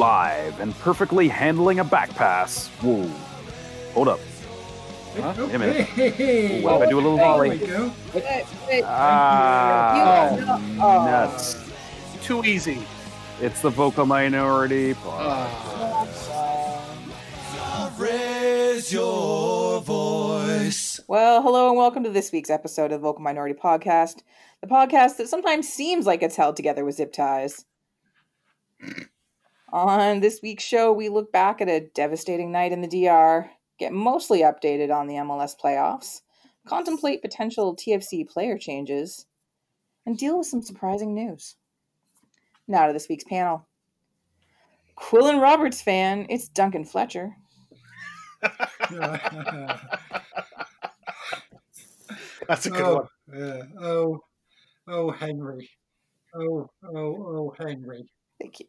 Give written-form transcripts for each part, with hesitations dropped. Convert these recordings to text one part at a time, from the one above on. live and perfectly handling a back pass. Whoa. Hold up. Huh? Okay. Wait a minute. What if I do a little volley? Nuts. Too easy. It's the Vocal Minority Podcast. Raise your voice. Well, hello and welcome to this week's episode of the Vocal Minority Podcast, the podcast that sometimes seems like it's held together with zip ties. On this week's show, we look back at a devastating night in the DR, get mostly updated on the MLS playoffs, contemplate potential TFC player changes, and deal with some surprising news. Now to this week's panel. Quillen Roberts fan, it's Duncan Fletcher. That's a good one. Yeah. Oh, Henry. Oh, Henry. Thank you.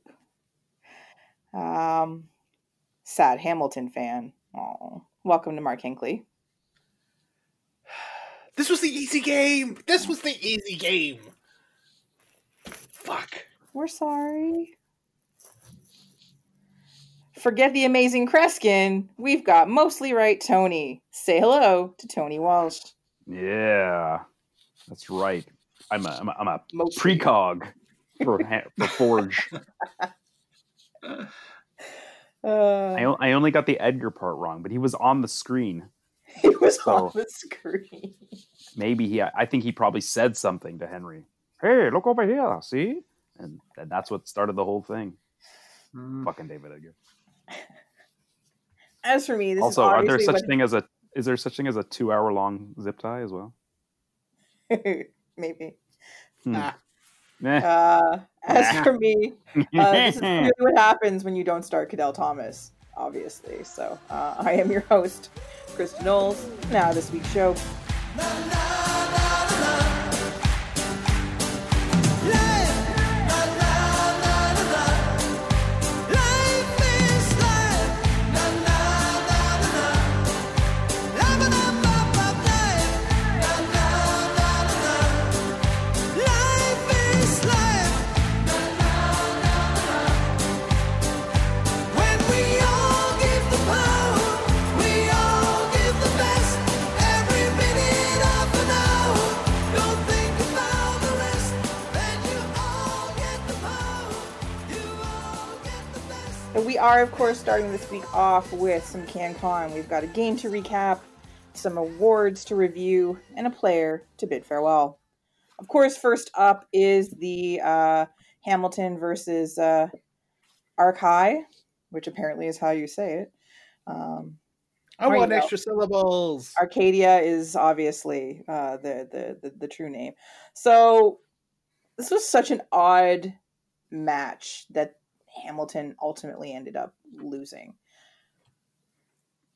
Sad Hamilton fan. Oh, welcome to Mark Hinckley. This was the easy game. Fuck. We're sorry. Forget the amazing Kreskin. We've got mostly right Tony. Say hello to Tony Walsh. Yeah, that's right. I'm a precog for Forge. I only got the Edgar part wrong, but he was on the screen. Maybe I think he probably said something to Henry. Hey, look over here, see? And that's what started the whole thing. Mm. Fucking David Edgar. As for me, is there such thing as a 2 hour long zip tie as well? Maybe. For me, this is really what happens when you don't start Cadell Thomas, obviously. So I am your host, Kristen Knowles. Now this week's show. Are, of course, starting this week off with some CanCon. We've got a game to recap, some awards to review, and a player to bid farewell. Of course, first up is the Hamilton versus Arcahaie, which apparently is how you say it. I want extra syllables. Arcadia is obviously the true name. So this was such an odd match that Hamilton ultimately ended up losing.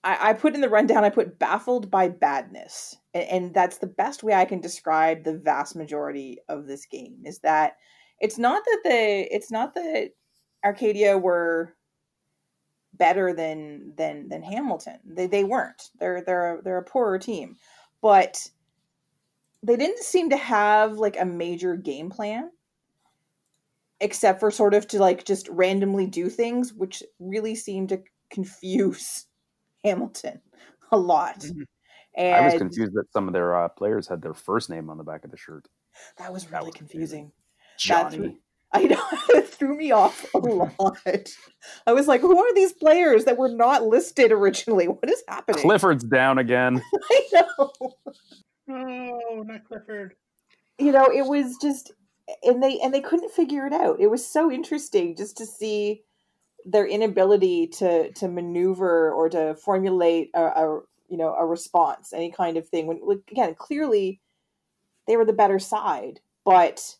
I put in the rundown, I put baffled by badness. And that's the best way I can describe the vast majority of this game, is that it's not that Arcadia were better than Hamilton. They weren't. They're a poorer team. But they didn't seem to have like a major game plan, except for sort of to like just randomly do things, which really seemed to confuse Hamilton a lot. Mm-hmm. And I was confused that some of their players had their first name on the back of the shirt. That was really confusing. Johnny. It threw me off a lot. I was like, who are these players that were not listed originally? What is happening? Clifford's down again. I know. No, not Clifford. It was just... And they couldn't figure it out. It was so interesting just to see their inability to maneuver or to formulate a response, any kind of thing. When again, clearly they were the better side, but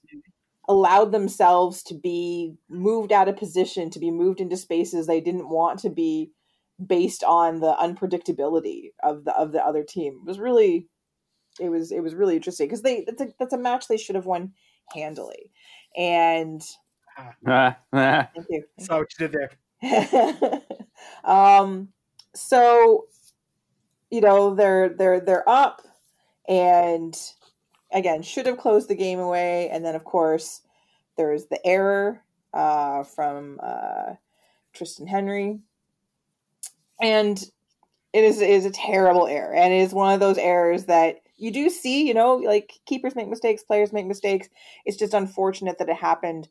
allowed themselves to be moved out of position, to be moved into spaces they didn't want to be, based on the unpredictability of the other team. It was really interesting because that's a match they should have won handily. And thank you. Saw what you did there. So they're up, and again should have closed the game away. And then of course there's the error from Tristan Henry. And it is a terrible error. And it is one of those errors that you do see, you know, like keepers make mistakes, players make mistakes. It's just unfortunate that it happened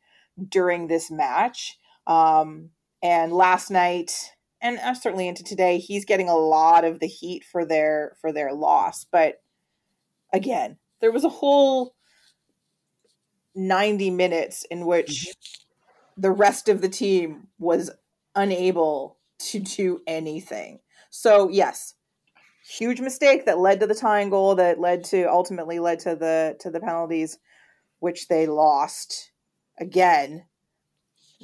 during this match. And last night, and certainly into today, he's getting a lot of the heat for their loss. But again, there was a whole 90 minutes in which the rest of the team was unable to do anything. So yes, huge mistake that led to the tying goal that ultimately led to the penalties, which they lost again.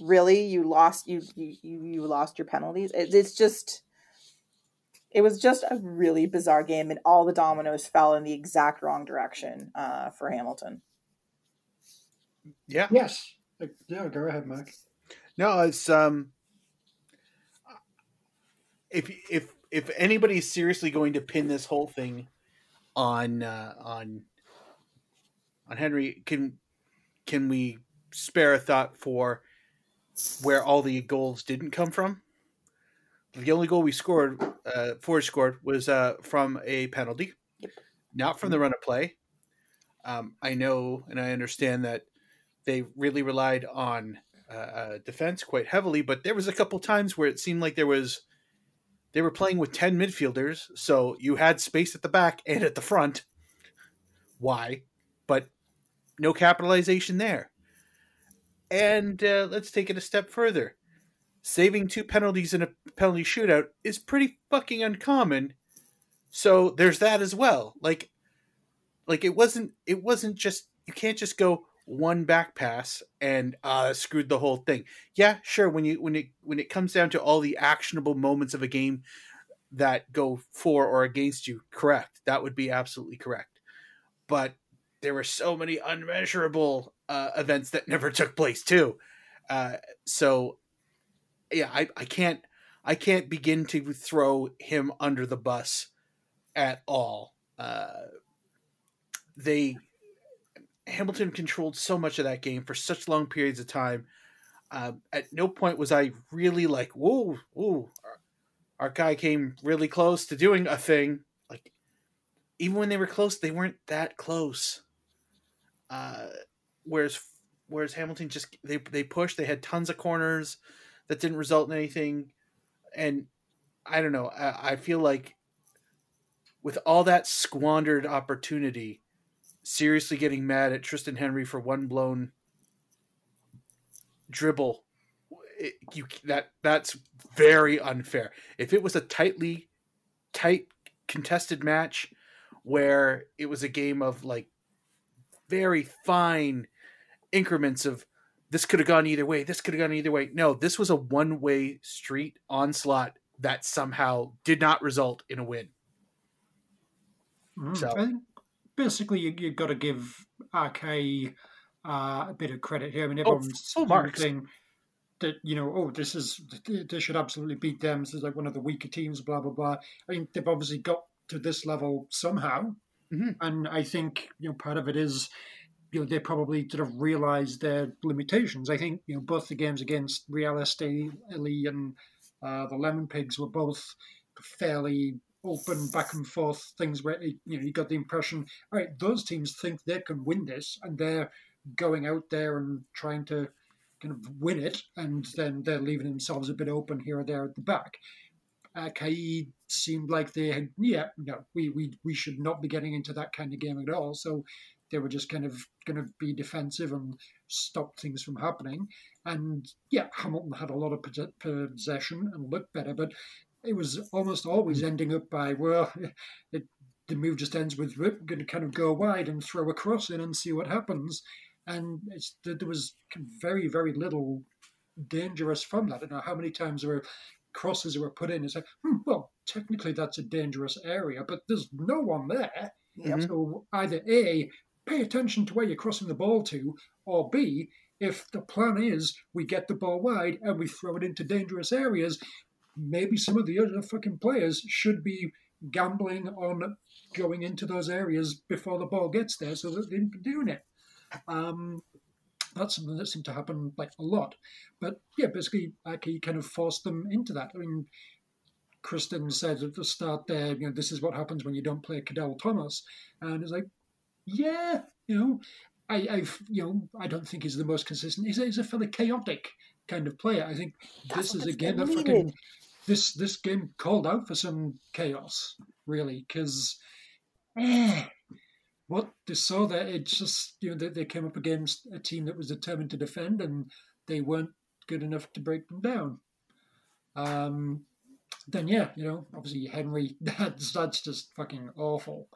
Really, you lost your penalties. It was just a really bizarre game, and all the dominoes fell in the exact wrong direction for Hamilton. Yeah. Yes. Yeah. Go ahead, Mike. No, it's if anybody's seriously going to pin this whole thing on Henry, can we spare a thought for where all the goals didn't come from? The only goal we scored, Forge scored, was from a penalty, not from the run of play. I know and I understand that they really relied on defense quite heavily, but there was a couple times where it seemed like they were playing with 10 midfielders, so you had space at the back and at the front. Why? But no capitalization there. And let's take it a step further. Saving two penalties in a penalty shootout is pretty fucking uncommon. So there's that as well. Like it wasn't just, you can't just go one back pass and screwed the whole thing. Yeah, sure. When it comes down to all the actionable moments of a game that go for or against you, correct. That would be absolutely correct. But there were so many unmeasurable events that never took place too. So yeah, I can't begin to throw him under the bus at all. Hamilton controlled so much of that game for such long periods of time. At no point was I really like, whoa, our guy came really close to doing a thing. Like, even when they were close, they weren't that close. Whereas Hamilton just, they pushed, they had tons of corners that didn't result in anything. And I don't know. I feel like with all that squandered opportunity, seriously getting mad at Tristan Henry for one blown dribble, that's very unfair. If it was a tight contested match where it was a game of like very fine increments of this could have gone either way. No, this was a one-way street onslaught that somehow did not result in a win. Mm-hmm. So basically, you've got to give Arcahaie a bit of credit here. I mean, everyone's saying that, you know, they should absolutely beat them. This is like one of the weaker teams, blah, blah, blah. I think they've obviously got to this level somehow. Mm-hmm. And I think, you know, part of it is, you know, they probably sort of realised their limitations. I think, you know, both the games against Real Estadio and the Lemon Pigs were both fairly open back and forth things where, you know, you got the impression, all right, those teams think they can win this and they're going out there and trying to kind of win it, and then they're leaving themselves a bit open here or there at the back. Arcahaie seemed like they had, we should not be getting into that kind of game at all. So they were just kind of going to be defensive and stop things from happening. And yeah, Hamilton had a lot of possession and looked better, but it was almost always ending up by, well, the move just ends with, we're going to kind of go wide and throw a cross in and see what happens. And there was very, very little dangerous from that. I don't know how many times there were crosses that were put in. It's like, well, technically that's a dangerous area, but there's no one there. Mm-hmm. So either A, pay attention to where you're crossing the ball to, or B, if the plan is we get the ball wide and we throw it into dangerous areas, maybe some of the other fucking players should be gambling on going into those areas before the ball gets there so that they've been doing it. That's something that seemed to happen like a lot. But yeah, basically, Arcahaie kind of forced them into that. I mean, Kristen said at the start there, you know, this is what happens when you don't play Cadell Thomas. And it's like, yeah, you know, I don't think he's the most consistent. He's a fairly chaotic kind of player. I think this is a game that fucking this game called out for some chaos, really, because what they saw there, it's just, you know, they came up against a team that was determined to defend, and they weren't good enough to break them down. Then yeah, you know, obviously Henry, that's just fucking awful.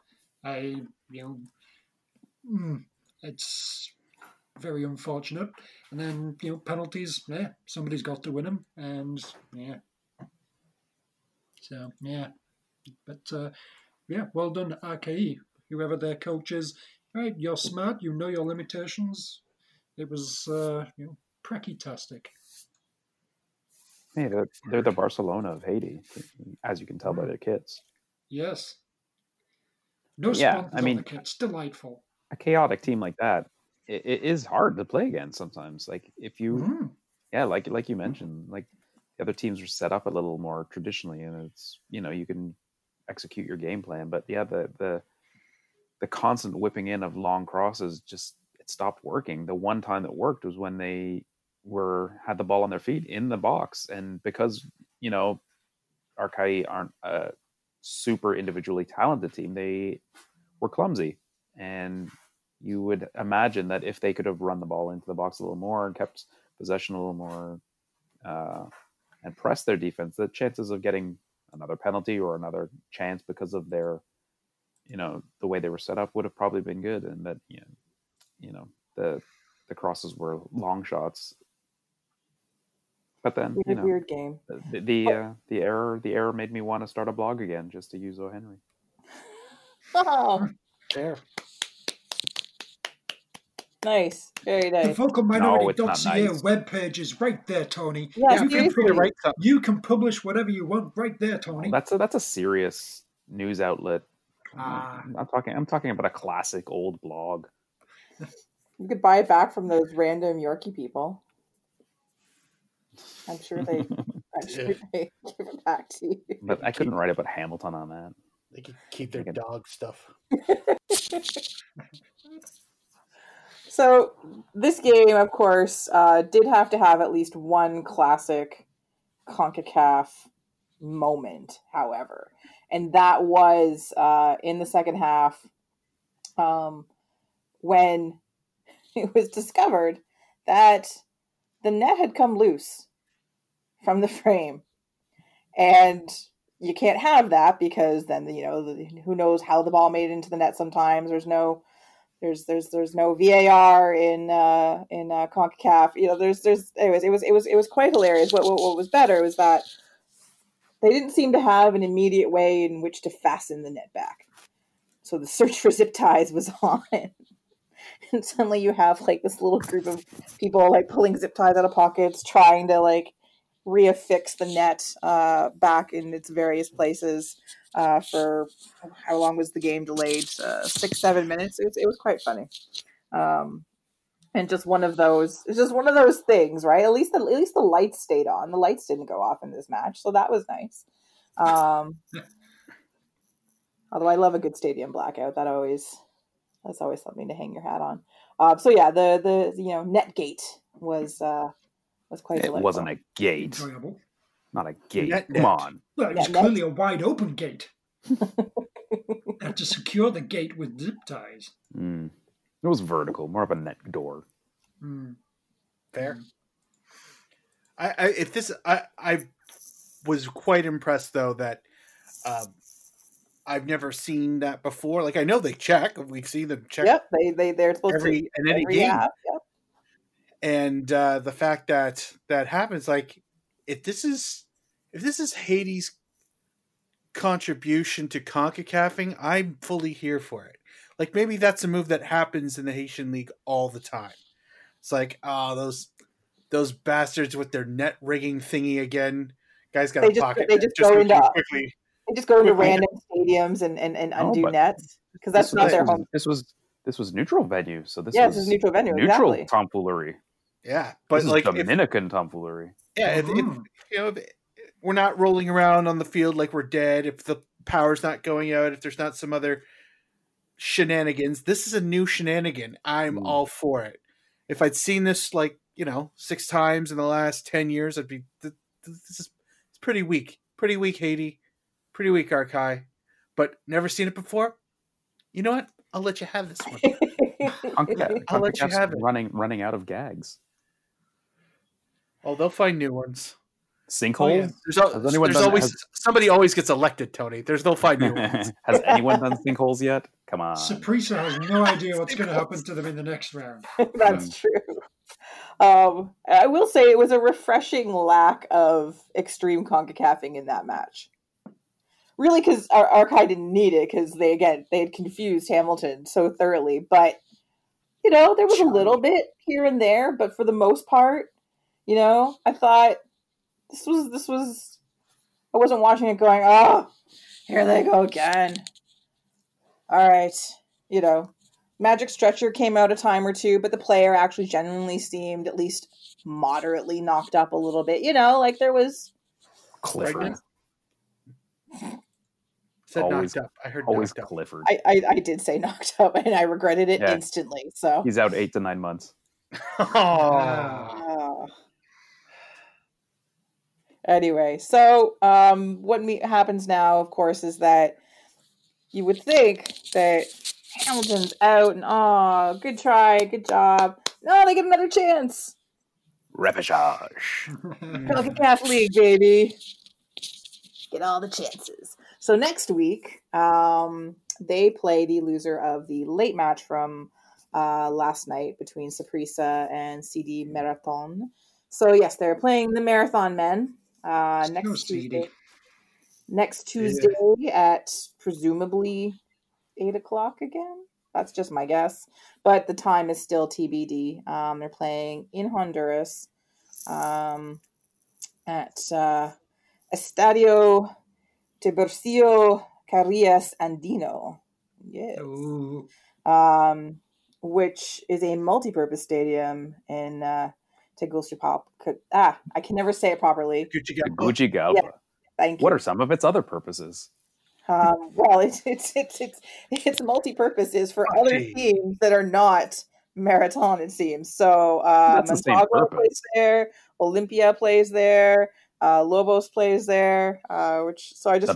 It's very unfortunate. And then, you know, penalties, yeah, somebody's got to win them. And yeah. So, yeah. But, yeah, well done, Arcahaie. Whoever their coach is, right, you're smart, you know your limitations. It was, pracky-tastic. Hey, they're the Barcelona of Haiti, as you can tell by their kits. Yes. No sponsors on the kits. Delightful. A chaotic team like that, it is hard to play against sometimes. Like if you, like you mentioned, like the other teams are set up a little more traditionally, and it's, you know, you can execute your game plan. But yeah, the constant whipping in of long crosses just, it stopped working. The one time that worked was when they had the ball on their feet in the box, and because, you know, Arcahaie aren't a super individually talented team, they were clumsy. And you would imagine that if they could have run the ball into the box a little more and kept possession a little more and pressed their defense, the chances of getting another penalty or another chance because of their, you know, the way they were set up would have probably been good. And that, you know, the crosses were long shots. But then, you know, weird game. The error made me want to start a blog again just to use O. Henry. Oh. There. Nice, very nice. The Vocal Minority.ca webpage is right there, Tony. Yeah, you can publish whatever you want right there, Tony. That's a serious news outlet. I'm talking about a classic old blog. You could buy it back from those random Yorkie people. I'm sure they give it back to you. But I couldn't write about Hamilton on that. They could keep their dog stuff. So this game, of course, did have to have at least one classic CONCACAF moment, however. And that was in the second half when it was discovered that the net had come loose from the frame. And you can't have that because then, you know, who knows how the ball made it into the net sometimes. There's no VAR in CONCACAF. You know, anyways, it was quite hilarious. What was better was that they didn't seem to have an immediate way in which to fasten the net back. So the search for zip ties was on. And suddenly you have like this little group of people like pulling zip ties out of pockets, trying to like reaffix the net back in its various places for how long was the game delayed? 6-7 minutes. It was quite funny, and just one of those. It's just one of those things, right? At least the lights stayed on. The lights didn't go off in this match, so that was nice. Although I love a good stadium blackout. That's always something to hang your hat on. So yeah, the net gate was. Was quite it delightful. Wasn't a gate. Enjoyable. Not a gate. Net. Come on. Well, it was clearly a wide open gate. Had to secure the gate with zip ties. Mm. It was vertical, more of a net door. Mm. Fair. I was quite impressed though that I've never seen that before. Like I know they check. We've seen them check. Yep, they're supposed to in any game. Half, yep. And the fact that that happens, like, if this is Haiti's contribution to CONCACAFing, I'm fully here for it. Like, maybe that's a move that happens in the Haitian League all the time. It's like, those bastards with their net rigging thingy again. Guys got a pocket. They just go into random stadiums and undo nets because that's not their home. This was This was neutral venue, so this is neutral venue. Neutral exactly. Tomfoolery. Yeah, but this is Dominican tomfoolery. Yeah, if we're not rolling around on the field like we're dead, if the power's not going out, if there's not some other shenanigans, this is a new shenanigan. I'm all for it. If I'd seen this 6 times in the last 10 years, I'd be it's pretty weak. Pretty weak Haiti, pretty weak Arcahaie, but never seen it before. You know what? I'll let you have this one. I'll let you have it. Running out of gags. Oh, they'll find new ones. Sinkhole? Oh, yeah. Somebody always gets elected, Tony. They'll find new ones. Has anyone done sinkholes yet? Come on. Saprisa has no idea what's going to happen to them in the next round. That's true. I will say it was a refreshing lack of extreme CONCACAFing in that match. Really, because Arcahaie didn't need it, because they had confused Hamilton so thoroughly. But, there was a little bit here and there. But for the most part, I thought this was. I wasn't watching it going, oh, here they go again. All right, Magic Stretcher came out a time or two, but the player actually genuinely seemed at least moderately knocked up a little bit. There was Clifford. Said always, knocked up. I heard always Clifford. I did say knocked up, and I regretted it instantly. So he's out 8 to 9 months. Anyway, so what happens now, of course, is that you would think that Hamilton's out, and good try, good job. No, they get another chance. Repechage. CONCACAF League, baby. Get all the chances. So next week, they play the loser of the late match from last night between Saprissa and CD Marathon. So yes, they're playing the Marathon men next Tuesday at presumably 8:00 again. That's just my guess, but the time is still TBD. They're playing in Honduras at Estadio Tiburcio Carrias Andino. Yes. Ooh. Which is a multi-purpose stadium in Tegucigalpa. I can never say it properly. Tegucigalpa. Yeah. Thank you. What are some of its other purposes? Well, its multi-purpose is for other teams that are not Marathon, it seems. So Montagua plays there, Olympia plays there, Lobos plays there. Does it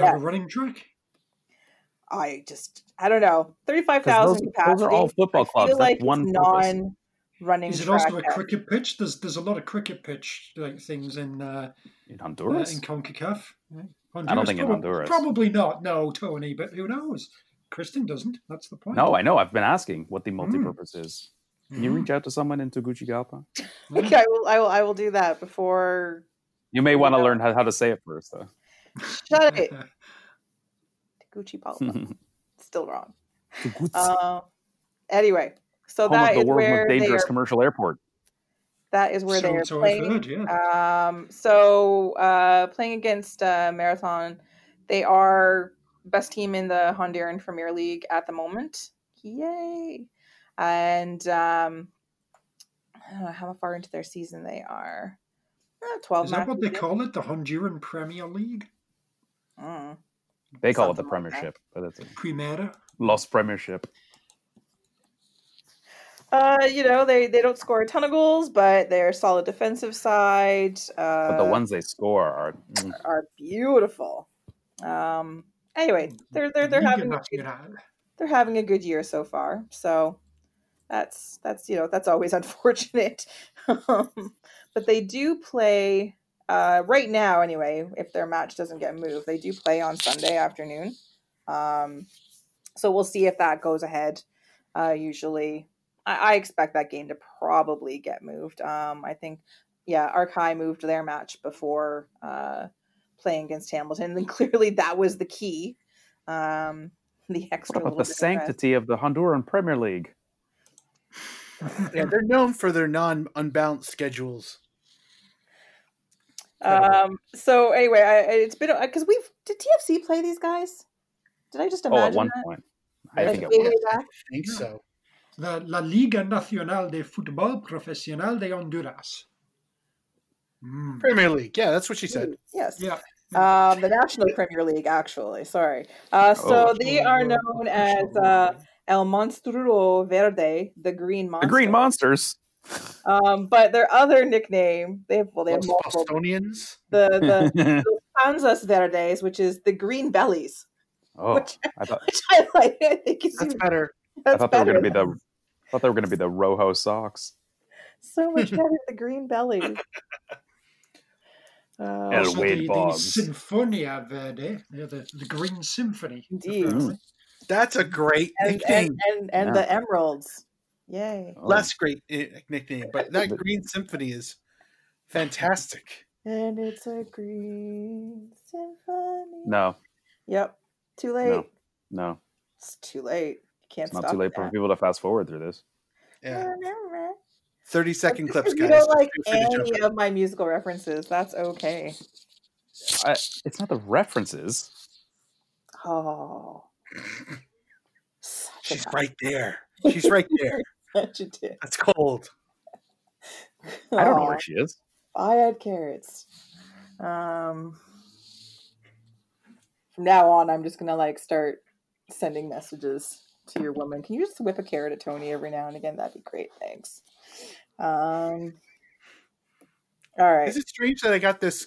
have a running track? I don't know. 35,000 capacity. Those are all football clubs. That's one non-running. Is it also a cricket pitch? There's a lot of cricket pitch things in Honduras in CONCACAF. Yeah. Honduras, I don't think in Honduras. Probably not. No, Tony. But who knows? Kristen doesn't. That's the point. No, I know. I've been asking what the multi-purpose is. Can you reach out to someone in Tegucigalpa? Okay, I will do that before. You may want to learn how to say it first, though. Shut it. Tegucigalpa. Still wrong. Anyway, so home that of the is world's where most dangerous commercial airport. That is where they are playing. Heard, yeah. Playing against Marathon, they are best team in the Honduran Premier League at the moment. Yay! And I don't know how far into their season they are. 12. Is that what they call it? The Honduran Premier League? They call it the Premiership, but that's it. Primera? Lost Premiership. They don't score a ton of goals, but they're solid defensive side. But the ones they score are beautiful. Anyway, they're having a good year so far. So that's always unfortunate. But they do play right now anyway. If their match doesn't get moved, they do play on Sunday afternoon. So we'll see if that goes ahead. Usually. I expect that game to probably get moved. I think, Arcahaie moved their match before playing against Hamilton, and clearly that was the key. What about the sanctity of the Honduran Premier League? Yeah, they're known for their non-unbalanced schedules. So anyway, it's been because did TFC play these guys? Did I just imagine at one point? I think so. The La Liga Nacional de Fútbol Profesional de Honduras. Mm. Premier League. Yeah, that's what she said. Yes. Yeah. The National Premier League, actually. Sorry. They are known as El Monstruo Verde, the Green Monster. The Green Monsters. But their other nickname, they have multiple. Bostonians? The Panzas Verdes, which is the Green Bellies. Oh, I like. I think it's better. I thought they were going to be the Rojo Sox. So much better, the Green Bellies. Also the Sinfonia Verde, the Green Symphony. Indeed. Mm. That's a great nickname. And the Emeralds. Yay. Less great nickname, but that Green Symphony is fantastic. And it's a Green Symphony. No. Yep. Too late. No. It's too late. It's not too late for people to fast forward through this. Yeah. 30-second clips, guys. You don't like any of my musical references. That's okay. It's not the references. Oh. She's right there. She's right there. That's cold. I don't know where she is. I had carrots. From now on, I'm just going to start sending messages to your woman. Can you just whip a carrot at Tony every now and again? That'd be great. Thanks. All right. Is it strange that I got this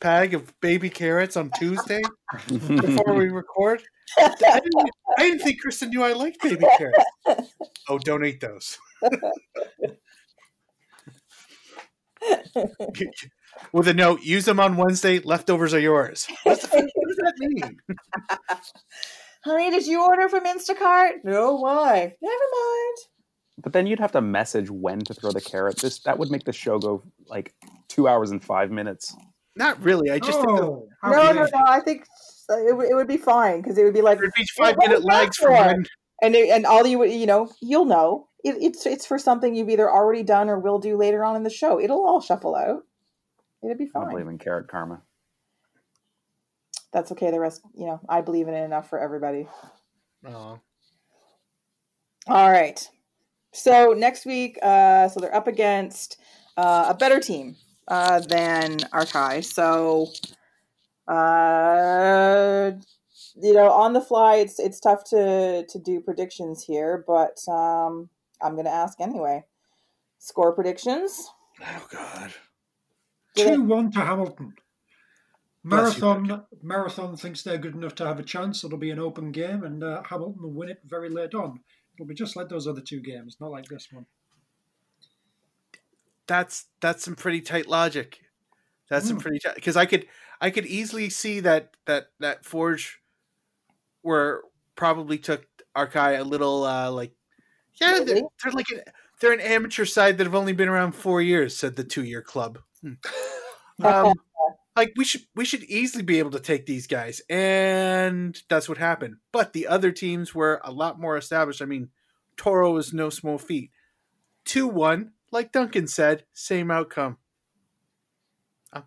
bag of baby carrots on Tuesday before we record? I didn't think Kristen knew I liked baby carrots. Oh, don't eat those. With a note, use them on Wednesday. Leftovers are yours. What does that mean? Honey, did you order from Instacart? No, why? Never mind. But then you'd have to message when to throw the carrot. That would make the show go 2 hours and 5 minutes. Not really. I just think no. I think it would be fine because it would be like 5 minute lags for one. And all you'll know it's for something you've either already done or will do later on in the show. It'll all shuffle out. It'd be fine. I don't believe in carrot karma. That's okay. The rest, I believe in it enough for everybody. Oh. All right. So next week, they're up against a better team than Arcahaie. So, on the fly, it's tough to do predictions here, but I'm going to ask anyway. Score predictions? Oh, God. 2-1 to Hamilton. Marathon thinks they're good enough to have a chance. It'll be an open game, and Hamilton will win it very late on. It'll be just like those other two games, not like this one. That's some pretty tight logic. That's some pretty tight, because I could easily see that Forge were probably took Arcahaie a little they're an amateur side that have only been around 4 years, said the 2 year club. We should easily be able to take these guys, and that's what happened. But the other teams were a lot more established. I mean, Toro is no small feat. 2-1, like Duncan said, same outcome. I'm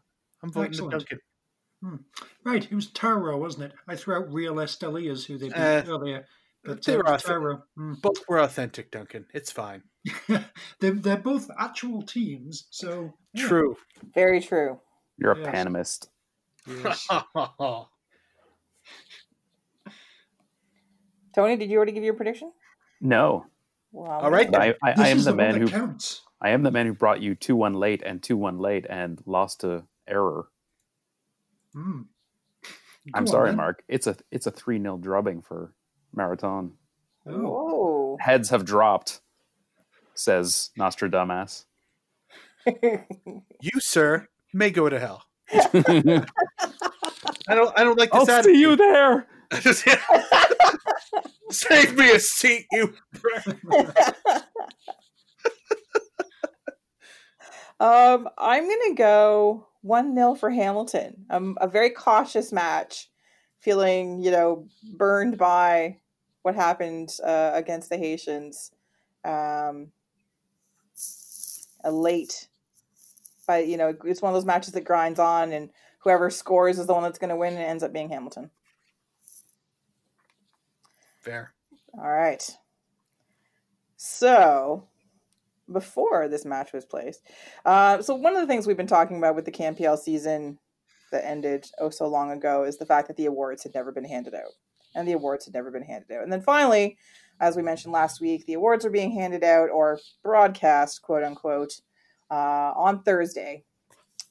voting for Duncan. Hmm. Right, it was Toro, wasn't it? I threw out Real Estelillas, who they beat earlier. But they were Toro. Both were authentic, Duncan. It's fine. They're both actual teams, so... Yeah. True. Very true. You're a panamist. Yes. Tony, did you already give your prediction? No. Well, all right. I am the man who brought you 2-1 late and 2-1 late and lost to error. Mm. I'm sorry, then. Mark. It's a 3-0 drubbing for Marathon. Oh. Heads have dropped, says Nostradamus. You, sir, may go to hell. I don't like this attitude. I'll see you there. Save me a seat, you. I'm gonna go 1-0 for Hamilton. A very cautious match, feeling burned by what happened against the Haitians. A late. But, it's one of those matches that grinds on, and whoever scores is the one that's going to win, and it ends up being Hamilton. Fair. All right. So, before this match was placed, so one of the things we've been talking about with the CAMPL season that ended oh so long ago is the fact that the awards had never been handed out. And the awards had never been handed out. And then finally, as we mentioned last week, the awards are being handed out or broadcast, quote unquote, on Thursday,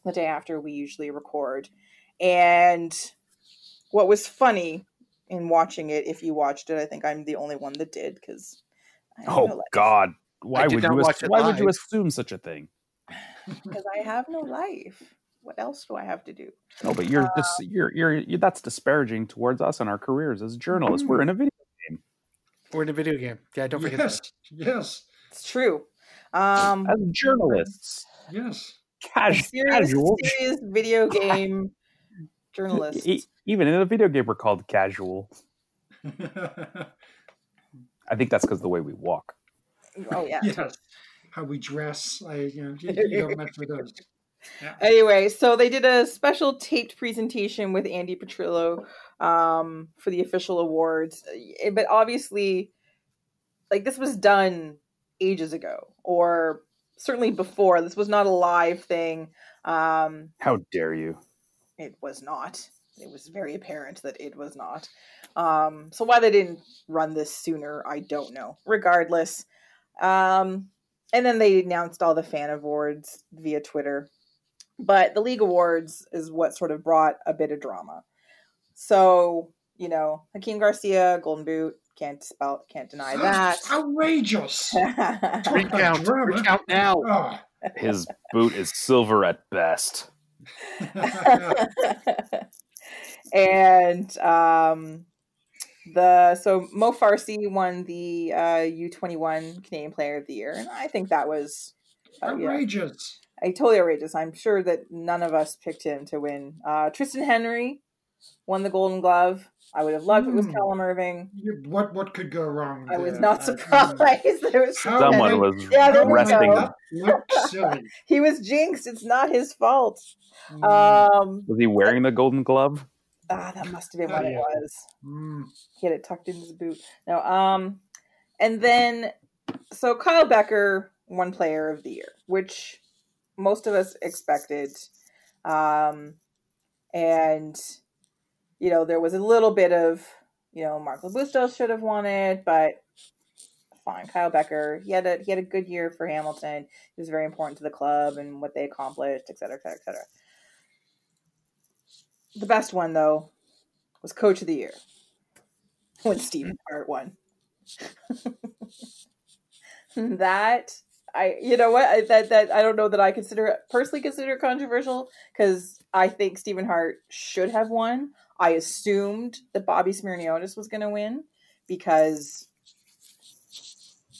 the day after we usually record. And what was funny in watching it, if you watched it, I think I'm the only one that did, because God, why would you assume such a thing? Because I have no life. What else do I have to do? No, but you're just you're that's disparaging towards us and our careers as journalists. We're in a video game. Yeah, don't forget that. Yes. It's true. As journalists. Yes. Serious video game journalists. Even in a video game, we're called casual. I think that's because of the way we walk. Oh yeah. Yes. How we dress. You don't mess with those. Yeah. Anyway, so they did a special taped presentation with Andy Petrillo for the official awards. But obviously, like, this was done ages ago, or certainly before. This was not a live thing. How dare you? It was not. It was very apparent that it was not. So why they didn't run this sooner, I don't know. Regardless. And then they announced all the fan awards via Twitter. But the League Awards is what sort of brought a bit of drama. So, you know, Hakeem Garcia, Golden Boot, can't deny that. Outrageous! Three count now. Oh. His boot is silver at best. And Mo Farsi won the U21 Canadian Player of the Year, and I think that was outrageous. Totally outrageous. I'm sure that none of us picked him to win. Tristan Henry won the Golden Glove. I would have loved it was Callum Irving. What could go wrong? I was not surprised. Someone was resting. He was jinxed. It's not his fault. Was he wearing the Golden Glove? That must have been what it was. He had it tucked in his boot. No. And then, so Kyle Becker won Player of the Year, which most of us expected. And, you know, there was a little bit of, you know, Mark Lobustel should have won it, but fine. Kyle Becker, he had a good year for Hamilton. He was very important to the club and what they accomplished, et cetera, et cetera, et cetera. The best one, though, was Coach of the Year, when Stephen Hart won. I don't know that I personally consider it controversial, because I think Stephen Hart should have won. I assumed that Bobby Smyrniotis was going to win because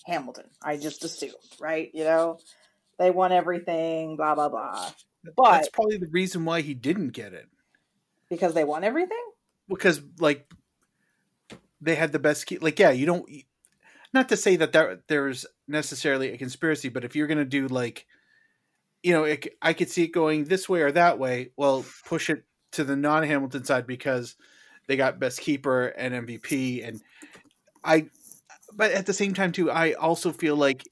Hamilton. I just assumed, right? You know, they won everything, blah blah blah. But that's probably the reason why he didn't get it, because they won everything. Because like they had the best key. Like, yeah, you don't. Not to say that there's necessarily a conspiracy, but if you're going to do, like, you know, I could see it going this way or that way. Well, push it to the non-Hamilton side because they got best keeper and MVP. But at the same time too, I also feel like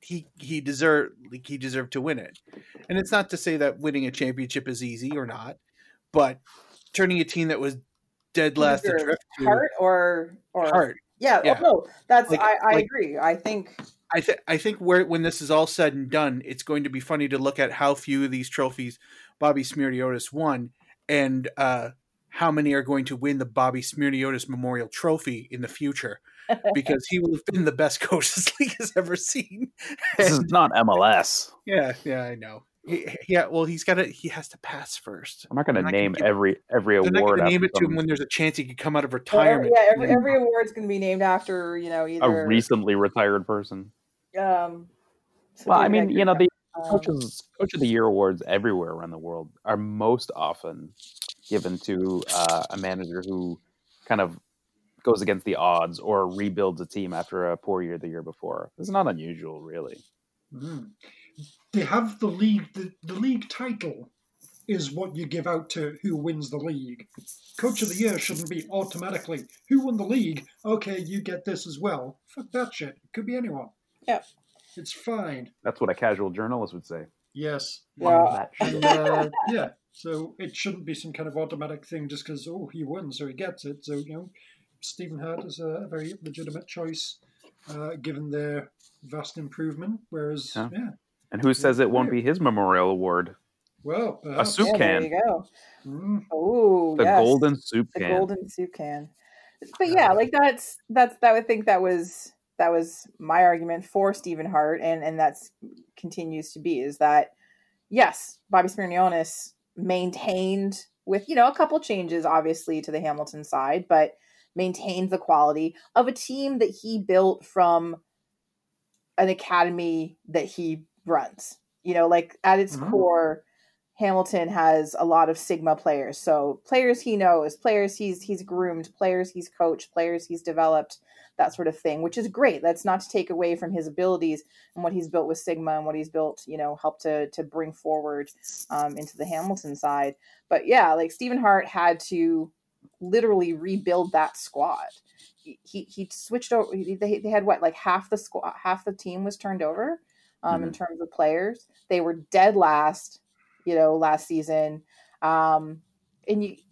he deserved to win it. And it's not to say that winning a championship is easy or not, but turning a team that was dead last to drift to Hart or Hart. Yeah, yeah. Oh, no, that's like, I agree. I think when this is all said and done, it's going to be funny to look at how few of these trophies Bobby Smyrniotis won, and how many are going to win the Bobby Smyrniotis Memorial Trophy in the future, because he will have been the best coach this league has ever seen. This is not MLS. Yeah, I know. He has to pass first. I'm not going to name every award. They're not going to name it to him when there's a chance he could come out of retirement. Every award's going to be named after, you know, either a recently retired person. The Coach of the Year awards everywhere around the world are most often given to a manager who kind of goes against the odds or rebuilds a team after a poor year the year before. It's not unusual, really. Mm-hmm. They have the league title is what you give out to who wins the league. Coach of the year shouldn't be automatically, who won the league? Okay, you get this as well. Fuck that shit. It could be anyone. Yeah. It's fine. That's what a casual journalist would say. Yes. Wow. And, yeah. So it shouldn't be some kind of automatic thing just because, oh, he wins, so he gets it. So, you know, Stephen Hart is a very legitimate choice given their vast improvement. Whereas, yeah. And who says it won't be his memorial award? Well, perhaps. A soup can. There you go. Mm. Oh, the golden soup can. The golden soup can. But yeah, like that's that. I would think that was my argument for Stephen Hart, and that's continues to be, is that yes, Bobby Smyrniotis maintained, with, you know, a couple changes obviously to the Hamilton side, but maintained the quality of a team that he built from an academy that he runs. You know, like at its core, Hamilton has a lot of Sigma players. So players he knows, players he's groomed, players he's coached, players he's developed, that sort of thing, which is great. That's not to take away from his abilities and what he's built with Sigma and what he's built, you know, helped to bring forward into the Hamilton side. But yeah, like Stephen Hart had to literally rebuild that squad. He switched over. They had what, like half the squad, half the team was turned over in terms of players. They were dead last, you know, last season. And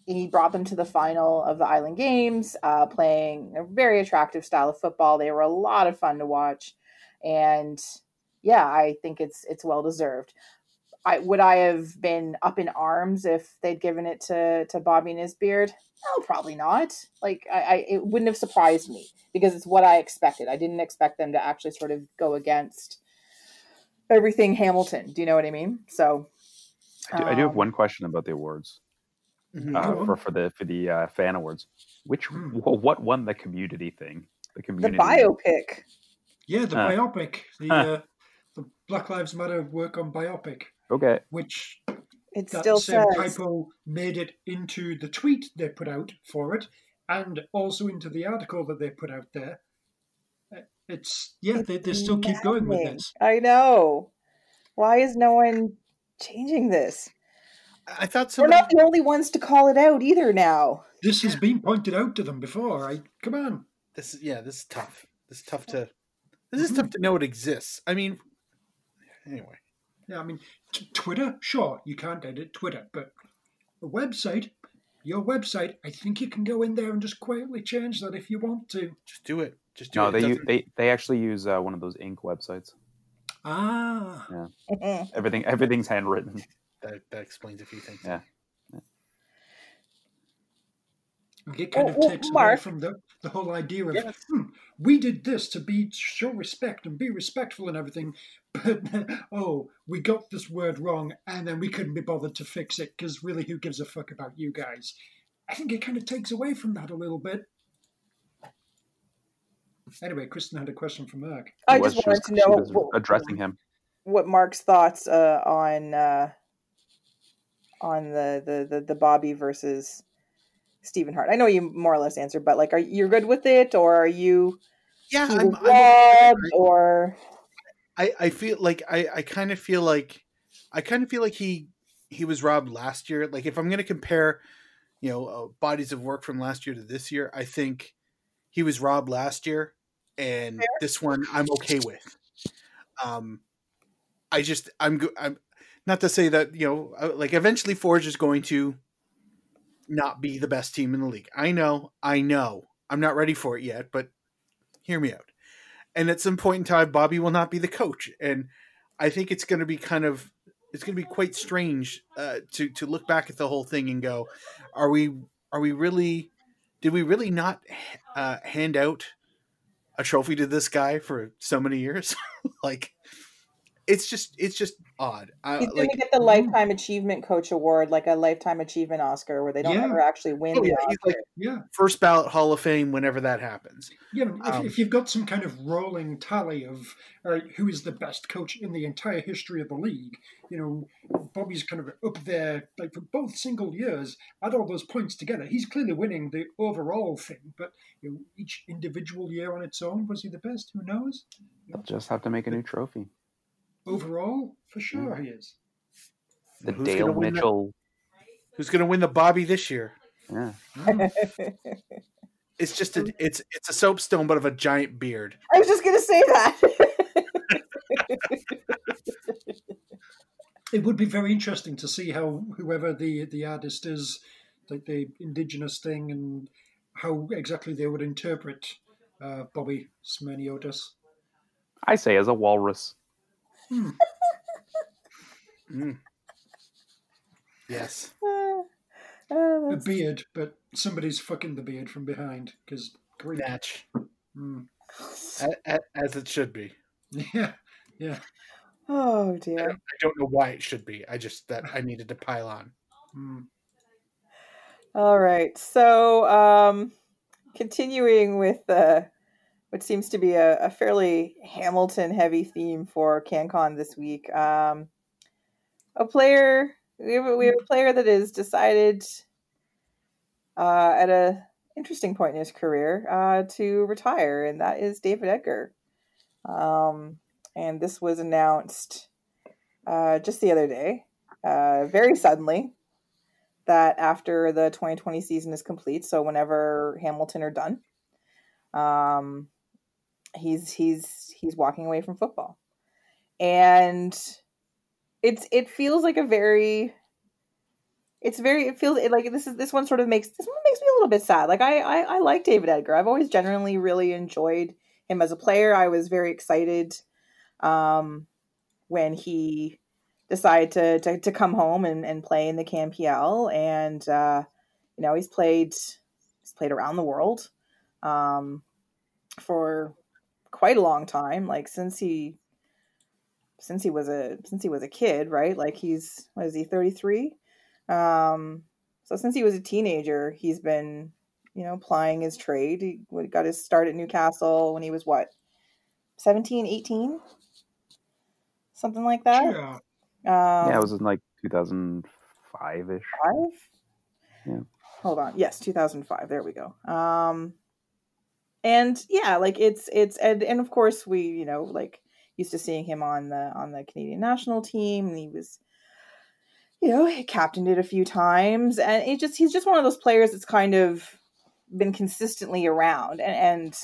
he brought them to the final of the Island Games, playing a very attractive style of football. They were a lot of fun to watch. And yeah, I think it's well-deserved. Would I have been up in arms if they'd given it to Bobby and his beard? No, probably not. Like it wouldn't have surprised me because it's what I expected. I didn't expect them to actually sort of go against everything Hamilton. Do you know what I mean? So I do have one question about the awards. For the fan awards, what won the community thing? The biopic. Yeah, the biopic. The Black Lives Matter work on biopic. Okay. Which it that still same says. Typo made it into the tweet they put out for it, and also into the article that they put out there. They still keep going with this. I know. Why is no one changing this? I thought somebody... We're not the only ones to call it out either now. This has been pointed out to them before. Come on. This is tough. This is tough to know it exists. I mean, anyway. Yeah, I mean, Twitter, sure, you can't edit Twitter, but a website, your website, I think you can go in there and just quietly change that if you want to. Just do it. No, they actually use one of those ink websites. Ah. Yeah. Everything's handwritten. That explains a few things. Yeah. It kind of takes away from the whole idea of we did this to be show respect and be respectful and everything, but we got this word wrong and then we couldn't be bothered to fix it because really, who gives a fuck about you guys? I think it kind of takes away from that a little bit. Anyway, Kristen had a question for Mark. I just wanted to know what Mark's thoughts on the Bobby versus Stephen Hart. I know you more or less answered, but like, are you good with it, or are you? Yeah, I kind of feel like he was robbed last year. Like, if I'm going to compare, you know, bodies of work from last year to this year, I think he was robbed last year, and this one I'm okay with. I'm not to say that, you know, like eventually Forge is going to not be the best team in the league. I know. I'm not ready for it yet, but hear me out. And at some point in time, Bobby will not be the coach. And I think it's going to be quite strange to look back at the whole thing and go, did we really not hand out a trophy to this guy for so many years? Like, it's just odd. He's going to get the Lifetime Achievement Coach Award, like a Lifetime Achievement Oscar, where they don't ever actually win the Oscar. He's like, first ballot Hall of Fame whenever that happens. Yeah, if you've got some kind of rolling tally of who is the best coach in the entire history of the league, you know, Bobby's kind of up there, like for both single years, add all those points together. He's clearly winning the overall thing, but you know, each individual year on its own, was he the best? Who knows? They'll just have to make a new trophy. Overall, for sure he is. The Dale Mitchell Who's going to win the Bobby this year? Yeah. It's just it's a soapstone, but of a giant beard. I was just going to say that. It would be very interesting to see how whoever the artist is, like the indigenous thing, and how exactly they would interpret Bobby Smyrniotis. I say as a walrus. Mm. Mm. Yes. A beard, but somebody's fucking the beard from behind. Because match. Mm. As it should be. Yeah, yeah. Oh dear. I don't know why it should be. I needed to pile on. Mm. All right. So continuing with what seems to be a fairly Hamilton heavy theme for CanCon this week. We have a player that has decided at an interesting point in his career to retire, and that is David Edgar. And this was announced just the other day, very suddenly, that after the 2020 season is complete, so whenever Hamilton are done, he's walking away from football. And it feels like this one makes me a little bit sad. Like I like David Edgar. I've always generally really enjoyed him as a player. I was very excited when he decided to come home and play in the CanPL, and he's played around the world for quite a long time, like since he was a kid, right? Like he's, what is he, 33? So since he was a teenager, he's been, plying his trade. He got his start at Newcastle when he was 17, 18? Something like that. Yeah. It was in 2005-ish. Yeah. Hold on. Yes, 2005. There we go. And yeah, like it's and of course we, used to seeing him on the Canadian national team, and he was, he captained it a few times, and he's just one of those players that's kind of been consistently around and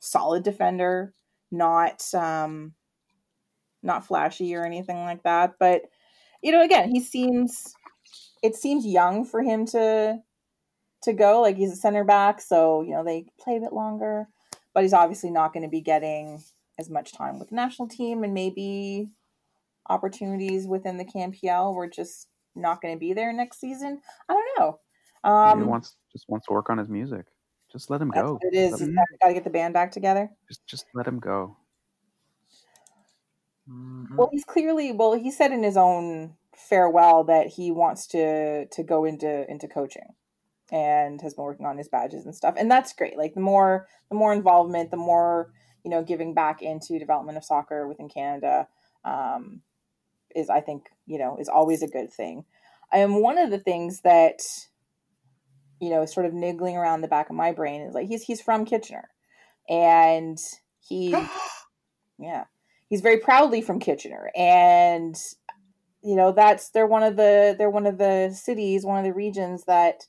solid defender, not flashy or anything like that, but again, it seems young for him to go. Like he's a center back, so they play a bit longer, but he's obviously not going to be getting as much time with the national team, and maybe opportunities within the CanPL were just not going to be there next season. I don't know. He wants to work on his music. Just let him go. It is. He's got to get the band back together. Just let him go. Mm-hmm. Well, he said in his own farewell that he wants to go into coaching, and has been working on his badges and stuff. And that's great. Like the more involvement, the more, giving back into development of soccer within Canada is, I think, is always a good thing. One of the things that, is sort of niggling around the back of my brain is like, he's from Kitchener, and he's very proudly from Kitchener, and, they're one of the cities, one of the regions that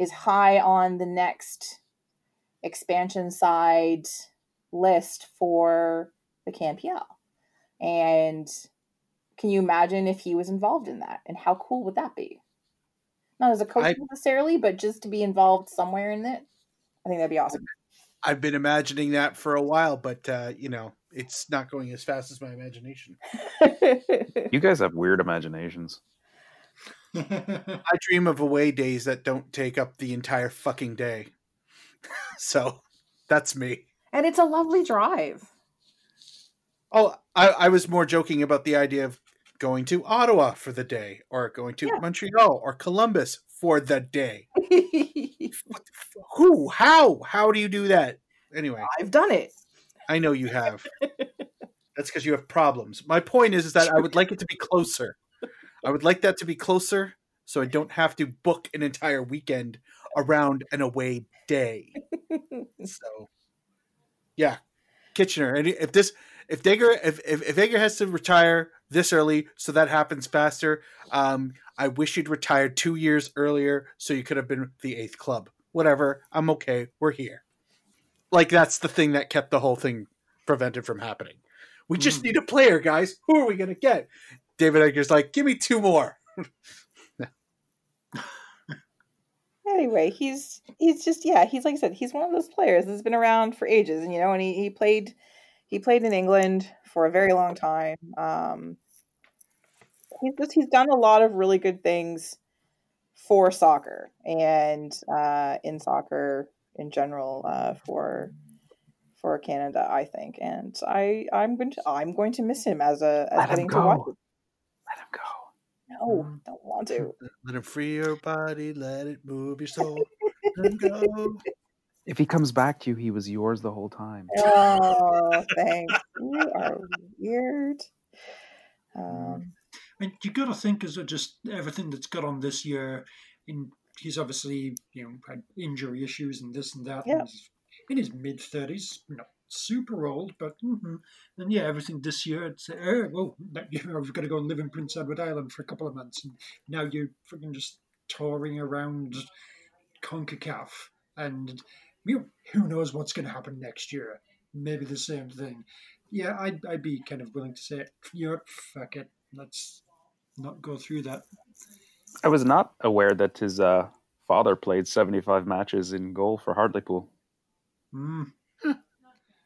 is high on the next expansion side list for the CanPL. And can you imagine if he was involved in that, and how cool would that be? Not as a coach necessarily, but just to be involved somewhere in it. I think that'd be awesome. I've been imagining that for a while, but it's not going as fast as my imagination. You guys have weird imaginations. I dream of away days that don't take up the entire fucking day. So that's me. And it's a lovely drive. Oh, I was more joking about the idea of going to Ottawa for the day, or going to Montreal or Columbus for the day. Who? How do you do that? Anyway, I've done it. I know you have. That's because you have problems. My point is that I would like it to be closer. I would like that to be closer, so I don't have to book an entire weekend around an away day. So, yeah, Kitchener. And if Edgar has to retire this early, so that happens faster. I wish you'd retired 2 years earlier so you could have been the eighth club. Whatever. I'm okay. We're here. Like, that's the thing that kept the whole thing prevented from happening. We just need a player, guys. Who are we going to get? David Edgar's like, give me two more. Anyway, he's just, yeah, he's, like I said, he's one of those players that's been around for ages. And, you know, and he played in England for a very long time. He's done a lot of really good things for soccer and in soccer in general for Canada, I think. And I'm going to miss him as getting to watch it. Let him go. No, don't want to. Let him free your body. Let it move your soul. Let him go. If he comes back to you, he was yours the whole time. Oh, thanks. You are weird. I mean, you got to think is just everything that's got on this year. And he's obviously, you know, had injury issues and this and that. Yeah. And in his mid 30s, not super old, but and yeah, everything this year. It's well, you know, we've got to go and live in Prince Edward Island for a couple of months, and now you're freaking just touring around CONCACAF, and you know, who knows what's going to happen next year? Maybe the same thing. Yeah, I'd be kind of willing to say, you know, fuck it, let's not go through that. I was not aware that his father played 75 matches in goal for Hartlepool.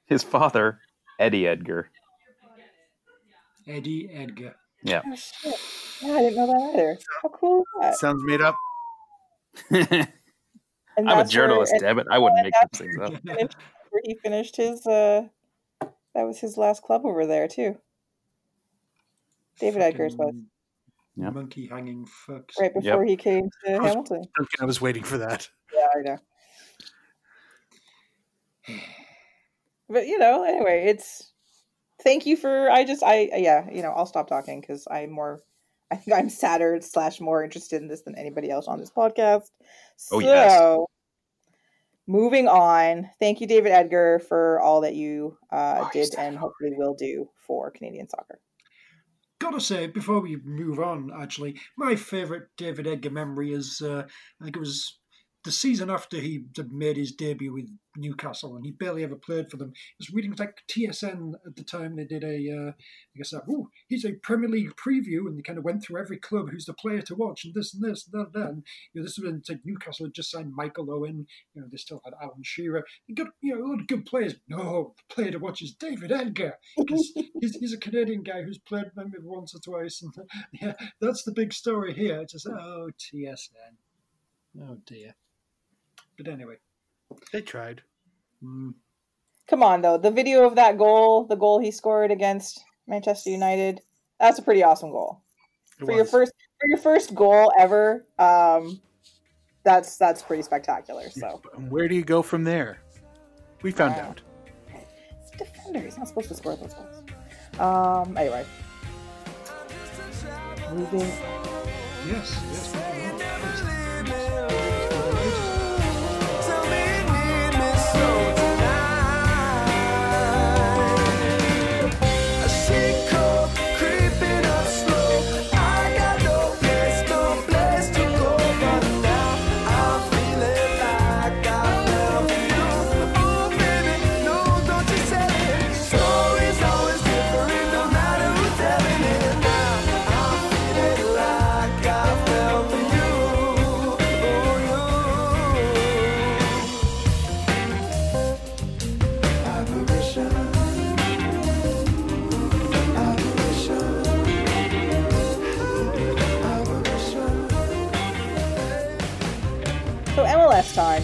His father, Eddie Edgar. Eddie Edgar. Yeah. Oh, shit. Yeah, I didn't know that either. How cool is that? Sounds made up. I'm a journalist, damn it. I wouldn't make these things up. He finished his, that was his last club over there, too. David Edgar's was. Yeah. Monkey hanging fucks. Right before he came to Hamilton. I was waiting for that. Yeah, I know. But, you know, anyway, it's thank you for I'll stop talking because I think I'm sadder / more interested in this than anybody else on this podcast. So yes. Moving on. Thank you, David Edgar, for all that you did and hopefully will do for Canadian soccer. Gotta say, before we move on, actually, my favorite David Edgar memory is I think it was the season after he made his debut with Newcastle, and he barely ever played for them. I was reading like TSN at the time. They did he's a Premier League preview, and they kind of went through every club who's the player to watch, and this and this and that. And you know, this was when like, Newcastle had just signed Michael Owen. You know, they still had Alan Shearer. They got a lot of good players. No, the player to watch is David Edgar because he's a Canadian guy who's played maybe once or twice. And yeah, that's the big story here. It's just TSN. Oh dear. But anyway, they tried. Come on, though. The video of that goal, the goal he scored against Manchester United, that's a pretty awesome goal. For your first goal ever, that's pretty spectacular. So where do you go from there? We found out. It's a defender. He's not supposed to score those goals. Anyway. Moving. Yes. Time.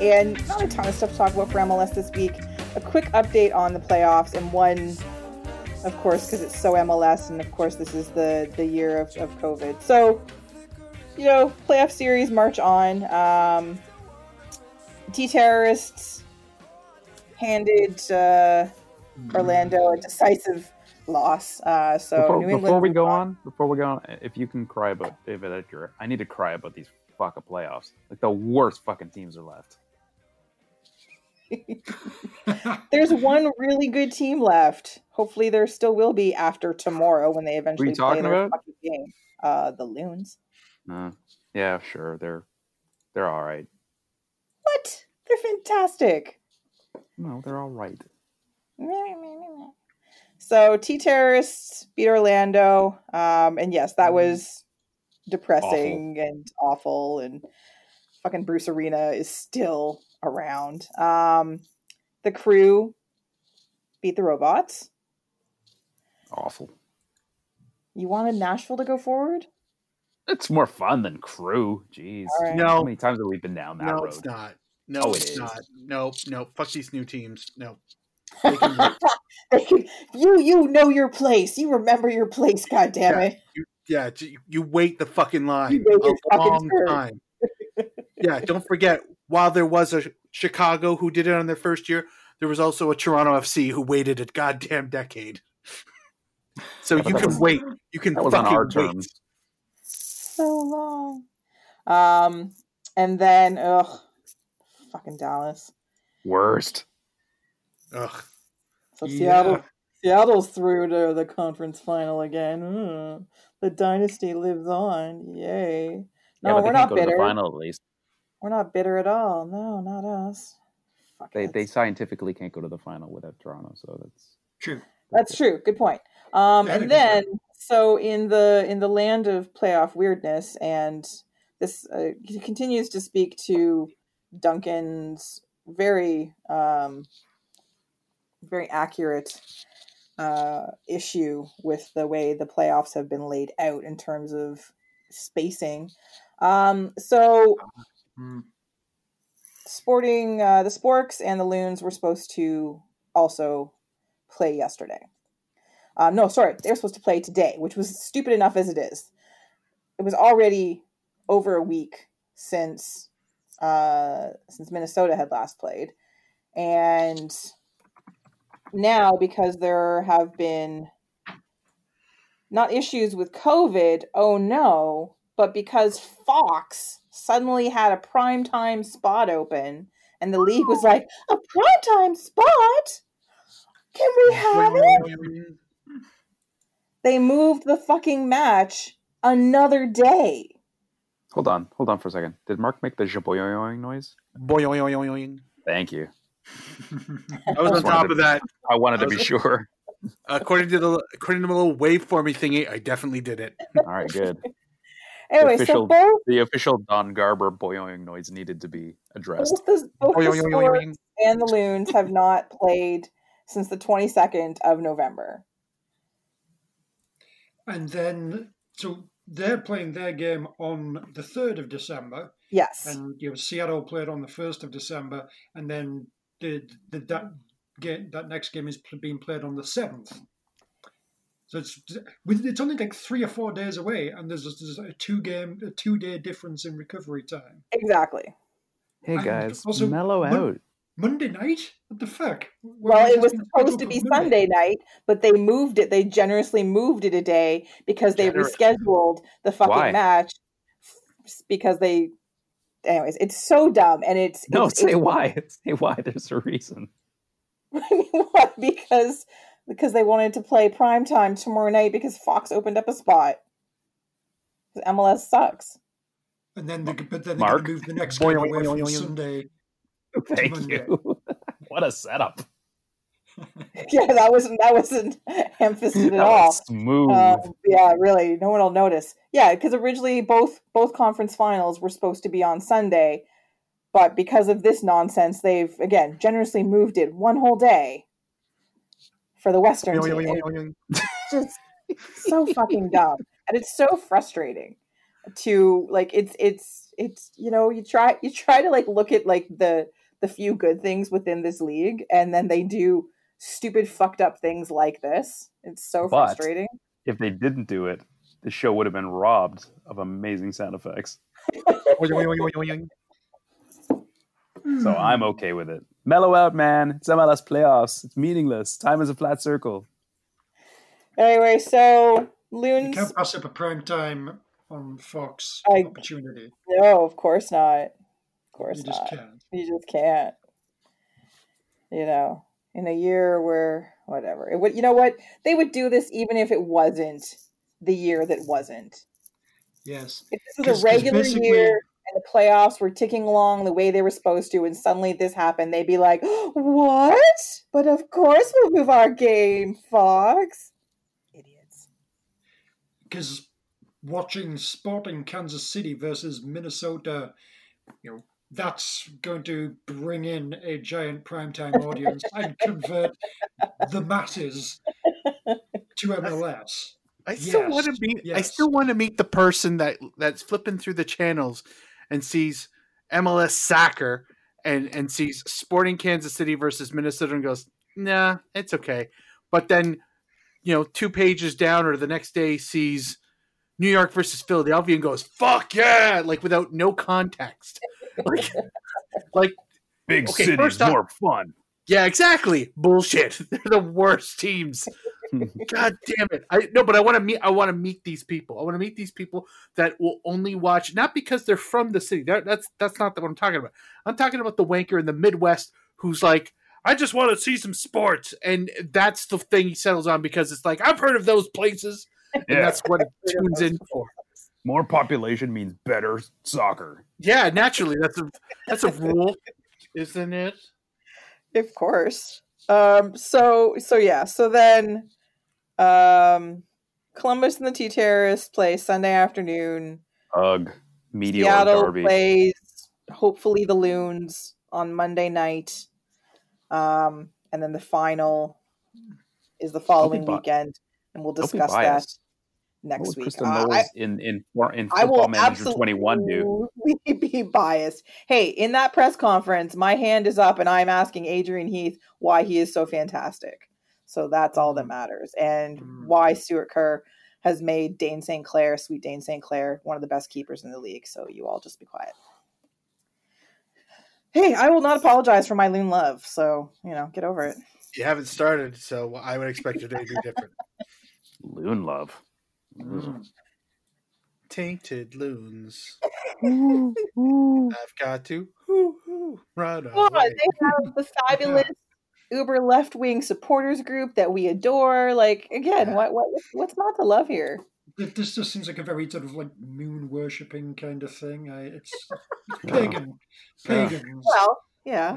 And not a ton of stuff to talk about for MLS this week. A quick update on the playoffs, and one, of course, because it's so MLS, and of course this is the year of COVID. So, you know, playoff series march on. T-Terrorists handed Orlando a decisive loss. Before we go on, if you can cry about David Edgar, I need to cry about these fucking playoffs. Like, the worst fucking teams are left. There's one really good team left. Hopefully there still will be after tomorrow when they eventually play their fucking game. the Loons. Yeah, sure. They're all right. What? They're fantastic. No, they're all right. So T-Terrorists beat Orlando. And yes, that was depressing and awful. And fucking Bruce Arena is still around. The Crew beat the Robots. Awful. You wanted Nashville to go forward? It's more fun than Crew. Jeez. Right. No. How many times have we been down that road? No, it's not. No, oh, it's not. No. Fuck these new teams. No. They can you know your place. You remember your place, goddammit. Yeah, you wait the fucking line a long time. Yeah, don't forget, while there was a Chicago who did it on their first year, there was also a Toronto FC who waited a goddamn decade. So you can wait. You can fucking wait. So long. And then, fucking Dallas. Worst. Ugh. So Seattle's through to the conference final again. The dynasty lives on. Yay. No, we're not bitter. Final, at least. We're not bitter at all. No, not us. Fuck, they scientifically can't go to the final without Toronto, so that's true. That's true. Good point. And then, so in the land of playoff weirdness, and this continues to speak to Duncan's very very accurate issue with the way the playoffs have been laid out in terms of spacing. Sporting the Sporks and the Loons were supposed to also play yesterday. They were supposed to play today, which was stupid enough as it is. It was already over a week since Minnesota had last played. And now, because there have been not issues with COVID, but because Fox suddenly had a primetime spot open, and the league was like, a primetime spot? Can we have it? They moved the fucking match another day. Hold on for a second. Did Mark make the jaboyoyoing noise? Boyoyoyoing. Thank you. I was on top of that. I wanted to be sure. According to the little waveformy thingy, I definitely did it. All right, good. Anyway, the official Don Garber boyoing noise needed to be addressed. Both the Sports and the Loons have not played since the 22nd of November. And then, so they're playing their game on the 3rd of December. Yes. And Seattle played on the 1st of December, and then that next game is being played on the 7th. So it's only like 3 or 4 days away, and there's a 2-day difference in recovery time. Exactly. Hey, and guys, also, mellow out. Monday night? What the fuck? Well, it was supposed to be Sunday night, but they moved it. They generously moved it a day because they rescheduled the fucking match. Because they, anyways, it's so dumb, and it's why? Say why? There's a reason. I mean, what? Because they wanted to play primetime tomorrow night because Fox opened up a spot. MLS sucks. And then they moved the next game away from Sunday. Thank you. What a setup. Yeah, that wasn't emphasis at all. Smooth. Yeah, really. No one will notice. Yeah, because originally both conference finals were supposed to be on Sunday, but because of this nonsense, they've again generously moved it one whole day for the Western team. Just so fucking dumb, and it's so frustrating. To like, it's you try to like look at like the few good things within this league, and then they do stupid fucked up things like this. It's so frustrating. If they didn't do it, the show would have been robbed of amazing sound effects. So I'm okay with it. Mellow out, man. It's MLS playoffs. It's meaningless. Time is a flat circle. Anyway, so Loons, you can't pass up a prime time on Fox opportunity. No, of course not. You just can't. You know, in a year where whatever. It would, you know what? They would do this even if it wasn't the year that wasn't. Yes. If this was a regular year and the playoffs were ticking along the way they were supposed to, and suddenly this happened, they'd be like, what? But of course we'll move our game, Fox. Idiots. Because watching Sporting Kansas City versus Minnesota, you know, that's going to bring in a giant primetime audience and convert the masses to MLS. I still want to meet the person that's flipping through the channels and sees MLS soccer and sees Sporting Kansas City versus Minnesota and goes, nah, it's okay. But then, you know, two pages down or the next day sees New York versus Philadelphia and goes, fuck yeah, like without no context. Like big okay, cities off, more fun. Yeah, exactly. Bullshit. They're the worst teams. God damn it. I want to meet these people. I want to meet these people that will only watch, not because they're from the city. That's not what I'm talking about. I'm talking about the wanker in the Midwest who's like, I just want to see some sports. And that's the thing he settles on because it's like, I've heard of those places. Yeah. And that's what it tunes in for. More population means better soccer. Yeah, naturally. That's a rule, isn't it? Of course. So then Columbus and the T-Terrace play Sunday afternoon. Ugh. Meteor Seattle derby. Plays hopefully the Loons on Monday night. And then the final is the following weekend. And we'll discuss that next week. Kristen Knowles in Football Manager 21, dude. I will absolutely be biased. Hey, in that press conference, my hand is up and I'm asking Adrian Heath why he is so fantastic. So that's all that matters. And why Stuart Kerr has made Dane St. Clair, sweet Dane St. Clair, one of the best keepers in the league. So you all just be quiet. Hey, I will not apologize for my Loon love. So, you know, get over it. You haven't started, so I would expect your day to be different. Loon love. Mm. Tainted loons. Ooh, ooh. I've got to run away. They have the fabulous uber left wing supporters group that we adore. Like again, what's not to love here? This just seems like a very sort of like moon worshipping kind of thing. It's pagan, pagans. Well, yeah.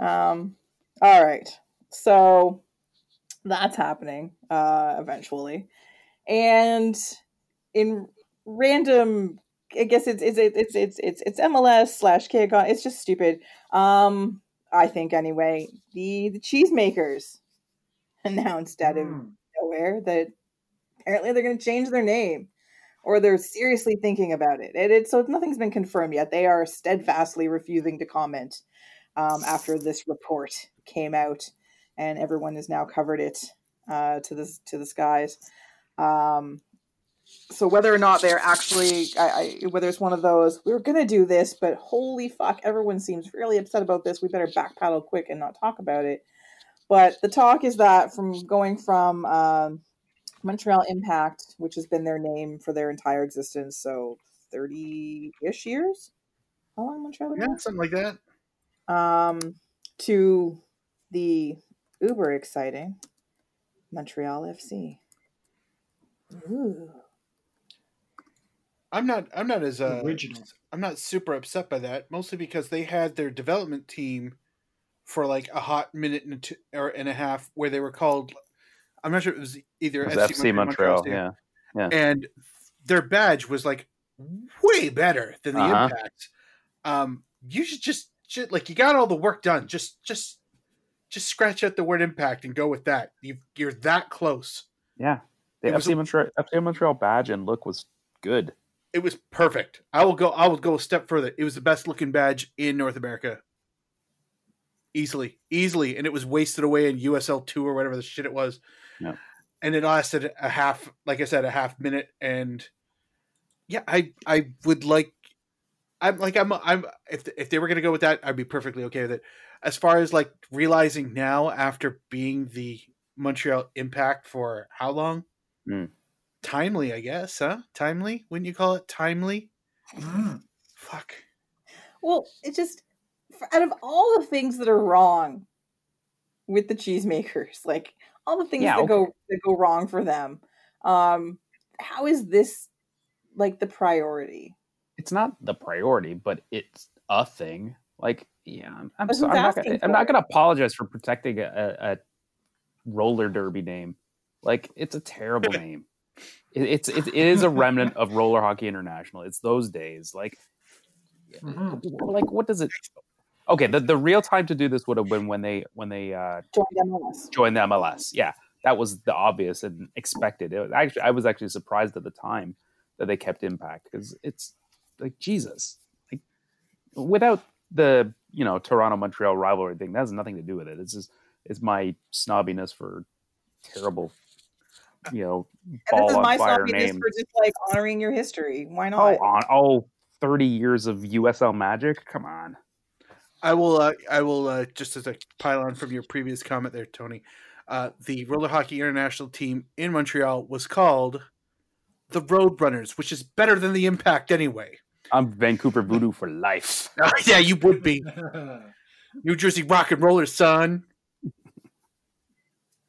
All right. So that's happening eventually. And in random, I guess it's MLS / KCON. It's just stupid. I think anyway. The Cheesemakers announced out of nowhere that apparently they're going to change their name, or they're seriously thinking about it. So nothing's been confirmed yet. They are steadfastly refusing to comment after this report came out, and everyone has now covered it to the skies. So whether or not they're actually, whether it's one of those, we were going to do this, but holy fuck, everyone seems really upset about this. We better backpedal quick and not talk about it. But the talk is that from going from Montreal Impact, which has been their name for their entire existence, so 30-ish years? How long Montreal Impact? Yeah, something like that. To the uber exciting Montreal FC. Ooh. I'm not as original. I'm not super upset by that, mostly because they had their development team for like a hot minute and a half where they were called, I'm not sure, it was either FC Montreal. Yeah. And their badge was like way better than the Impact. You should just like, you got all the work done. Just scratch out the word Impact and go with that. You're that close. Yeah. The FC Montreal badge and look was good. It was perfect. I will go a step further. It was the best looking badge in North America. Easily. And it was wasted away in USL 2 or whatever the shit it was. Yeah. And it lasted a half minute. And yeah, if they were going to go with that, I'd be perfectly okay with it. As far as like realizing now after being the Montreal Impact for how long? Timely, I guess, huh? Timely? Wouldn't you call it timely? Fuck. Well, it just, out of all the things that are wrong with the Cheesemakers, like all the things that go wrong for them, how is this like the priority. It's not the priority, but it's a thing. Like, yeah, I'm not gonna apologize for protecting a roller derby name. Like, it's a terrible name. It is a remnant of Roller Hockey International. It's those days. Like, what does it? Okay, the real time to do this would have been when they joined the MLS. Yeah, that was the obvious and expected. I was actually surprised at the time that they kept Impact, because it's like, Jesus, like, without the Toronto Montreal rivalry thing, that has nothing to do with it. It's just my snobbiness for terrible. And this is my snobbiness for just like honoring your history. Why not? 30 years of USL magic. Come on. I will just as a pile on from your previous comment there, Tony. The Roller Hockey International team in Montreal was called the Roadrunners, which is better than the Impact anyway. I'm Vancouver Voodoo for life. Yeah, you would be. New Jersey Rock and Roller, son.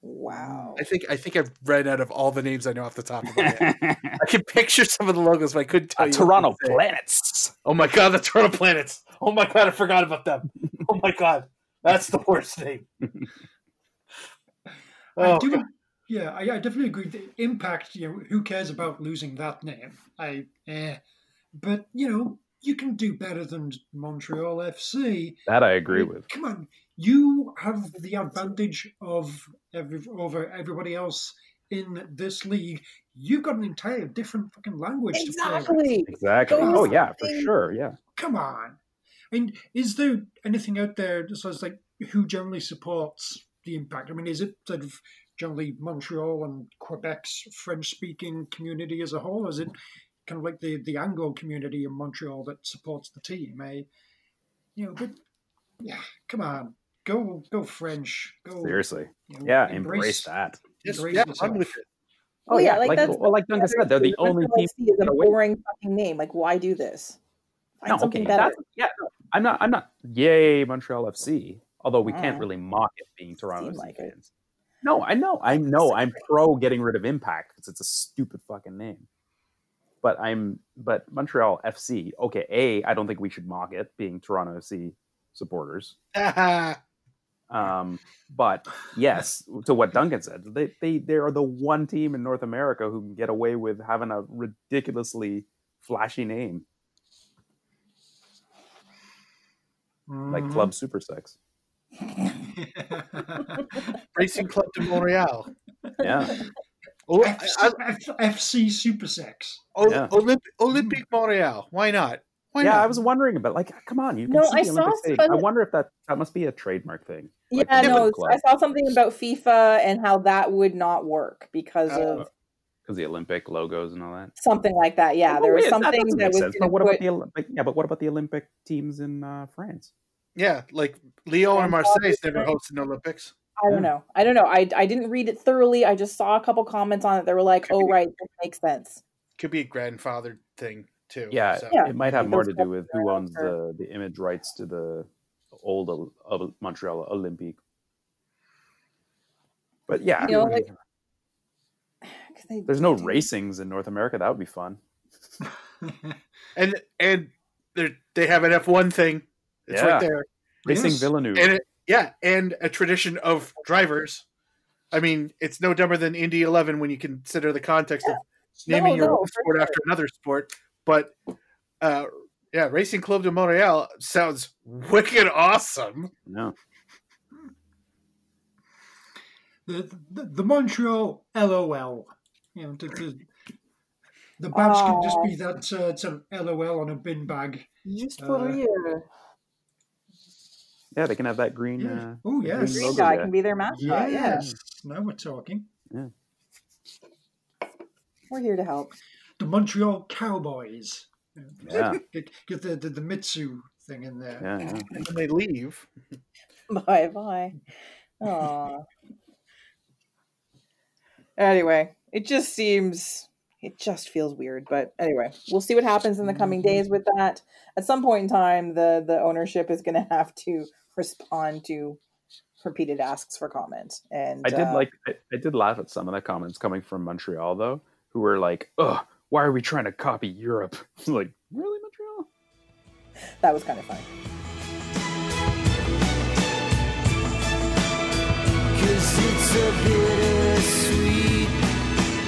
Wow. I think I've read out of all the names I know off the top of my head. I can picture some of the logos, but I couldn't tell you. Toronto Planets. Oh my God, the Toronto Planets. Oh my God, I forgot about them. Oh my God, that's the worst name. I definitely agree. The Impact, who cares about losing that name? But you can do better than Montreal FC. That I agree with. Come on, you have the advantage of over everybody else in this league. You've got an entire different fucking language to play with. Exactly. Oh yeah, for sure. Yeah. Come on. And is there anything out there just as like who generally supports the Impact? I mean, is it sort of generally Montreal and Quebec's French-speaking community as a whole? Or is it kind of like the Anglo community in Montreal that supports the team? But yeah, come on, go French. Go, seriously, embrace that. Run with it. Oh yeah, like Duncan said, they're the only team. Is a boring fucking name. Like, why do this? No, okay. I'm not. Yay, Montreal FC. Although we can't really mock it being Toronto FC fans. No, I know. I'm pro getting rid of Impact because it's a stupid fucking name. But Montreal FC. Okay, I don't think we should mock it being Toronto FC supporters. But yes, to what Duncan said, they are the one team in North America who can get away with having a ridiculously flashy name. Like Club Super Sex. Racing Club de Montreal. Yeah. FC Super Sex. Yeah. Olympique Montreal. Why not? Why not? I was wondering about come on. You can see the Olympic stage. I wonder if that must be a trademark thing. Yeah, like I saw something about FIFA and how that would not work because the Olympic logos and all that. Something like that. Yeah, there was something that was. But what about the Olympic? Yeah, but what about the Olympic teams in France? Yeah, like Lyon and Marseille never hosted the Olympics. I don't know. I didn't read it thoroughly. I just saw a couple comments on it that were like, this makes sense. Could be a grandfathered thing too. Yeah, so. It might have more to do with who owns the image rights to the old Montreal Olympique. But yeah. There's no racings in North America. That would be fun. and they have an F1 thing. It's right there. Racing Villeneuve. And and a tradition of drivers. I mean, it's no dumber than Indy 11 when you consider the context of naming your sport after another sport. But Racing Club de Montréal sounds wicked awesome. No. The Montreal LOL. The badge can just be that some LOL on a bin bag. Just for a year. Yeah, they can have that green. The green guy can be their mascot. Yes. Yeah. Now we're talking. Yeah. We're here to help. The Montreal Cowboys. Yeah. Get the Mitsu thing in there. Yeah, yeah. And then they leave. Bye. Aww. Anyway, it just feels weird. But anyway, we'll see what happens in the coming days with that. At some point in time, the ownership is going to have to respond to repeated asks for comment. And I did laugh at some of the comments coming from Montreal, though, who were like, "Ugh, why are we trying to copy Europe? Like, really, Montreal? That was kind of funny. Cause it's a bittersweet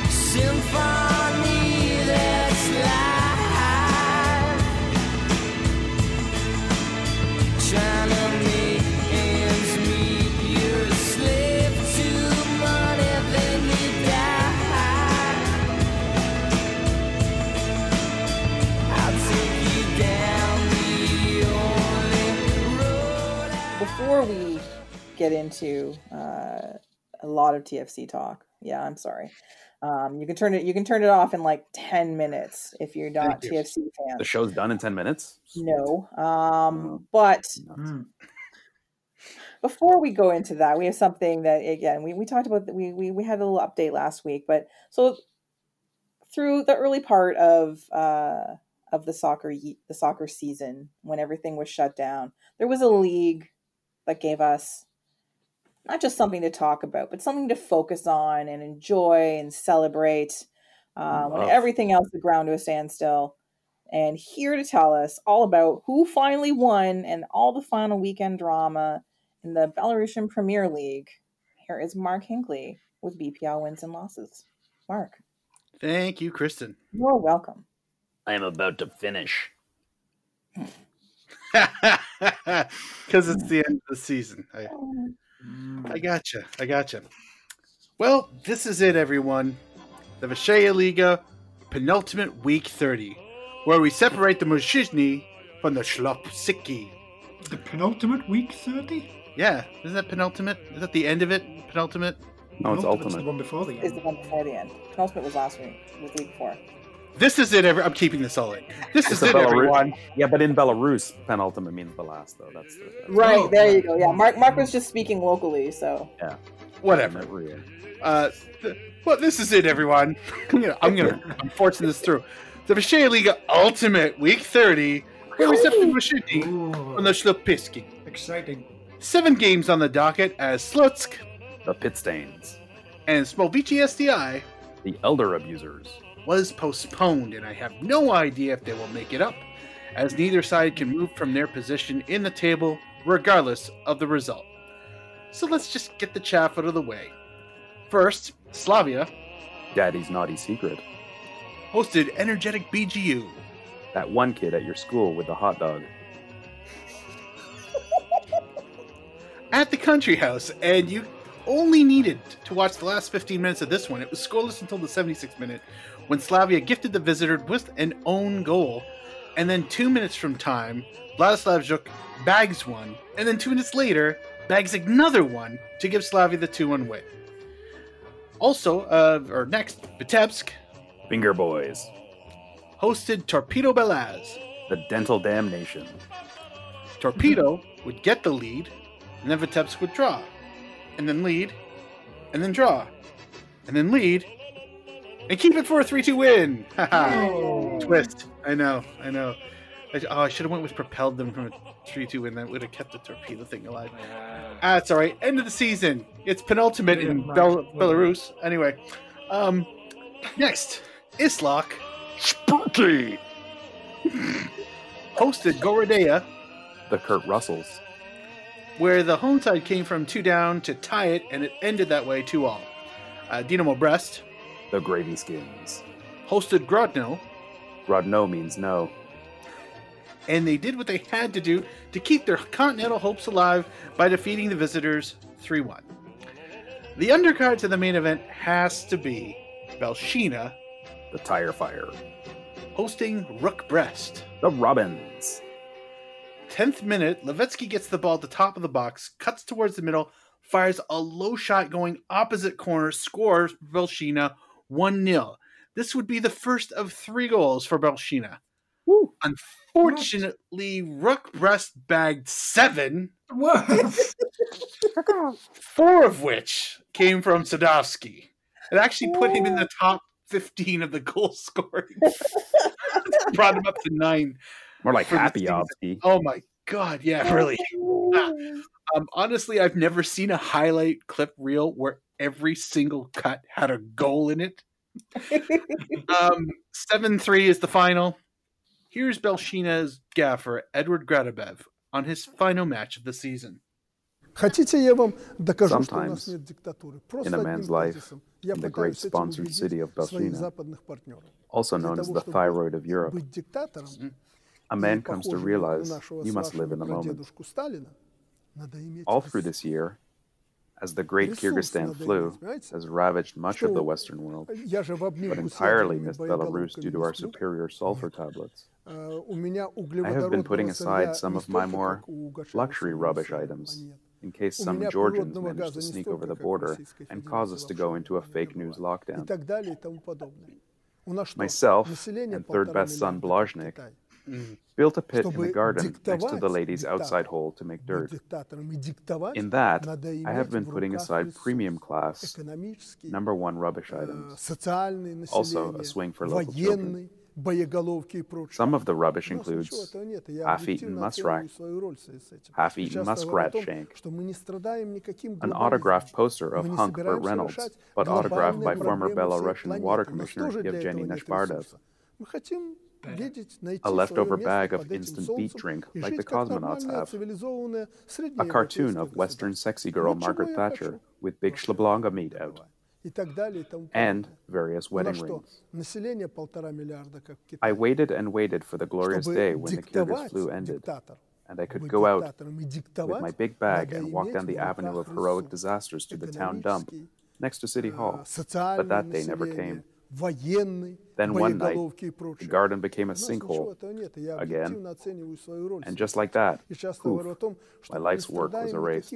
symphony that's life. Trying to make ends meet. You're a slave to money, then you die. I'll take you down the only road I... Before we get into a lot of TFC talk. Yeah, I'm sorry. You can turn it off in like 10 minutes if you're not TFC fan. The show's done in 10 minutes? No. But before we go into that, we have something that, again, we talked about, we had a little update last week, but so through the early part of the soccer season, when everything was shut down, there was a league that gave us not just something to talk about, but something to focus on and enjoy and celebrate when everything else is ground to a standstill. And here to tell us all about who finally won and all the final weekend drama in the Belarusian Premier League, here is Mark Hinckley with BPL Wins and Losses. Mark. Thank you, Kristen. You're welcome. I am about to finish. Because it's the end of the season. I gotcha. Well, this is it, everyone. The Vysshaya Liga, penultimate week 30, where we separate the Muzhizhny from the Shlopsiki. The penultimate week 30? Yeah. Isn't that penultimate? Is that the end of it? Penultimate? No, it's ultimate. It's the one before the end. It's the one before the end. Penultimate was last week. It was week 4. This is it, I'm keeping this all in. This is it, everyone. Yeah, but in Belarus, penultimate means the last, though. That's the... Right, there you go. Yeah, Mark was just speaking locally, so... Yeah. Whatever. Well, this is it, everyone. I'm forcing this through. The Vysshaya Liga Ultimate, Week 30, where we step to Muzhizhny on the Shlopsiki. Exciting. 7 games on the docket as Slutsk, the Pitstains, and Smolvici SDI, the Elder Abusers, was postponed, and I have no idea if they will make it up, as neither side can move from their position in the table regardless of the result. So let's just get the chaff out of the way. First, Slavia, Daddy's naughty secret, hosted energetic BGU. That one kid at your school with the hot dog. At the country house, and you only needed to watch the last 15 minutes of this one. It was scoreless until the 76th minute, when Slavia gifted the visitor with an own goal, and then 2 minutes from time, Vladislav Juk bags one, and then 2 minutes later, bags another one to give Slavia the 2-1 win. Also, next, Vitebsk, Finger Boys, hosted Torpedo Belaz, the dental damnation. Torpedo would get the lead, and then Vitebsk would draw, and then lead, and then draw, and then lead, and keep it for a 3-2 win. Haha. Twist. I know. I should have went with propelled them from a 3-2 win. That would have kept the Torpedo thing alive. That's all right. End of the season. It's penultimate in Belarus. Anyway. Next. Islok. Spooky. Hosted Gorodea. The Kurt Russells. Where the home side came from 2 down to tie it, and it ended that way 2-2. Dinamo Brest. The Gravy Skins. Hosted Grodno. Grodno means no. And they did what they had to do to keep their continental hopes alive by defeating the visitors 3-1. The undercard to the main event has to be Belshina. The Tire Fire. Hosting Rukh Brest. The Robins. 10th minute, Levetsky gets the ball at the top of the box, cuts towards the middle, fires a low shot going opposite corner, scores Belshina 1-0. This would be the first of 3 goals for Belshina. Woo. Unfortunately, Rukh Brest bagged 7. What? 4 of which came from Sadovsky. It actually put him in the top 15 of the goal scoring. Brought him up to 9. More like Happyovsky. Oh my god, yeah, really. Honestly, I've never seen a highlight clip reel where every single cut had a goal in it. 7-3 is the final. Here's Belshina's gaffer, Edward Gradabev, on his final match of the season. Sometimes, in a man's life, in the great sponsored city of Belshina, also known as the thyroid of Europe, a man comes to realize you must live in the moment. All through this year, as the great Kyrgyzstan flu has ravaged much of the Western world, but entirely missed Belarus due to our superior sulfur tablets, I have been putting aside some of my more luxury rubbish items in case some Georgians manage to sneak over the border and cause us to go into a fake news lockdown. Myself and third-best son Blaznik built a pit in the garden next to the ladies' outside hole to make dirt. In that, I have been putting aside premium class, number one rubbish items, also a swing for local children. Some of the rubbish includes half-eaten muskrat, shank, an autographed poster of Hunk Burt Reynolds, but autographed by former Belarusian water commissioner Yevgeny Neshbardov, a leftover bag of instant beet drink like the cosmonauts have, a cartoon of Western sexy girl Margaret Thatcher with big shleblonga meat out, and various wedding rings. I waited and waited for the glorious day when the Kyrgyz flu ended, and I could go out with my big bag and walk down the avenue of heroic disasters to the town dump next to City Hall, but that day never came. Then one night, the garden became a sinkhole again, and just like that, poof, my life's work was erased.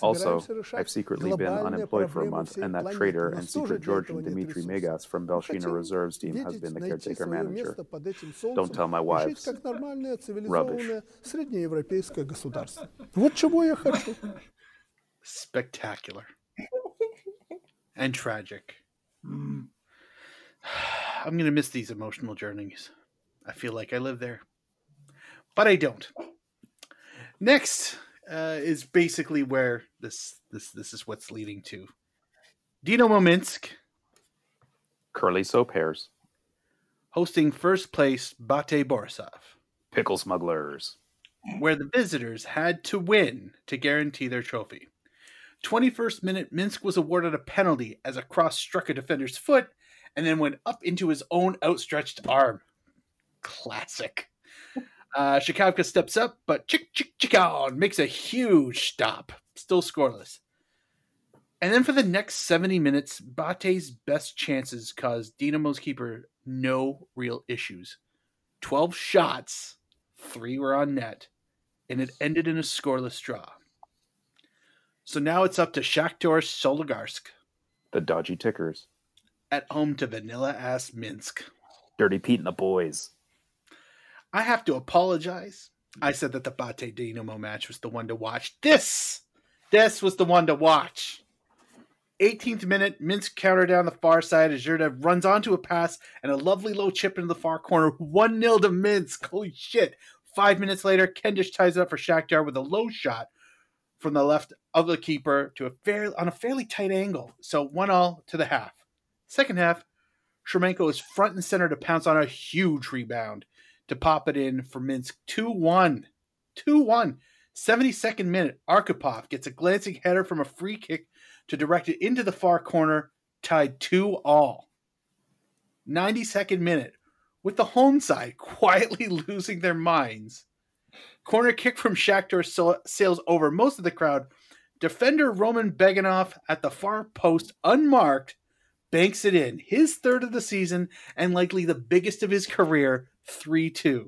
Also, I've secretly been unemployed for a month, and that traitor and secret Georgian Dmitry Megas from Belshina Reserves team has been the caretaker manager. Don't tell my wives. Rubbish. Spectacular. And tragic. I'm going to miss these emotional journeys. I feel like I live there. But I don't. Next... is basically where this is what's leading to. Dinamo Minsk, curly soap hairs, hosting first place Bate Borisov, pickle smugglers, where the visitors had to win to guarantee their trophy. 21st minute, Minsk was awarded a penalty as a cross struck a defender's foot and then went up into his own outstretched arm. Classic. Shikavka steps up, but Chikon makes a huge stop. Still scoreless. And then for the next 70 minutes, Bate's best chances caused Dinamo's keeper no real issues. 12 shots, 3 were on net, and it ended in a scoreless draw. So now it's up to Shakhtar Soligorsk, the dodgy tickers, at home to vanilla-ass Minsk. Dirty Pete and the boys. I have to apologize. I said that the Bate Dinamo match was the one to watch. This was the one to watch. 18th minute, Minsk counter down the far side as Zherdev runs onto a pass and a lovely low chip into the far corner. 1-0 to Minsk. Holy shit. 5 minutes later, Kendish ties it up for Shakhtar with a low shot from the left of the keeper to on a fairly tight angle. So 1-1 to the half. Second half, Shremenko is front and center to pounce on a huge rebound to pop it in for Minsk. 2-1. 2-1. 72nd minute, Arkhipov gets a glancing header from a free kick to direct it into the far corner, tied 2-2. 92nd minute, with the home side quietly losing their minds. Corner kick from Shakhtar sails over most of the crowd. Defender Roman Beganov at the far post, unmarked, banks it in. His third of the season and likely the biggest of his career, 3-2.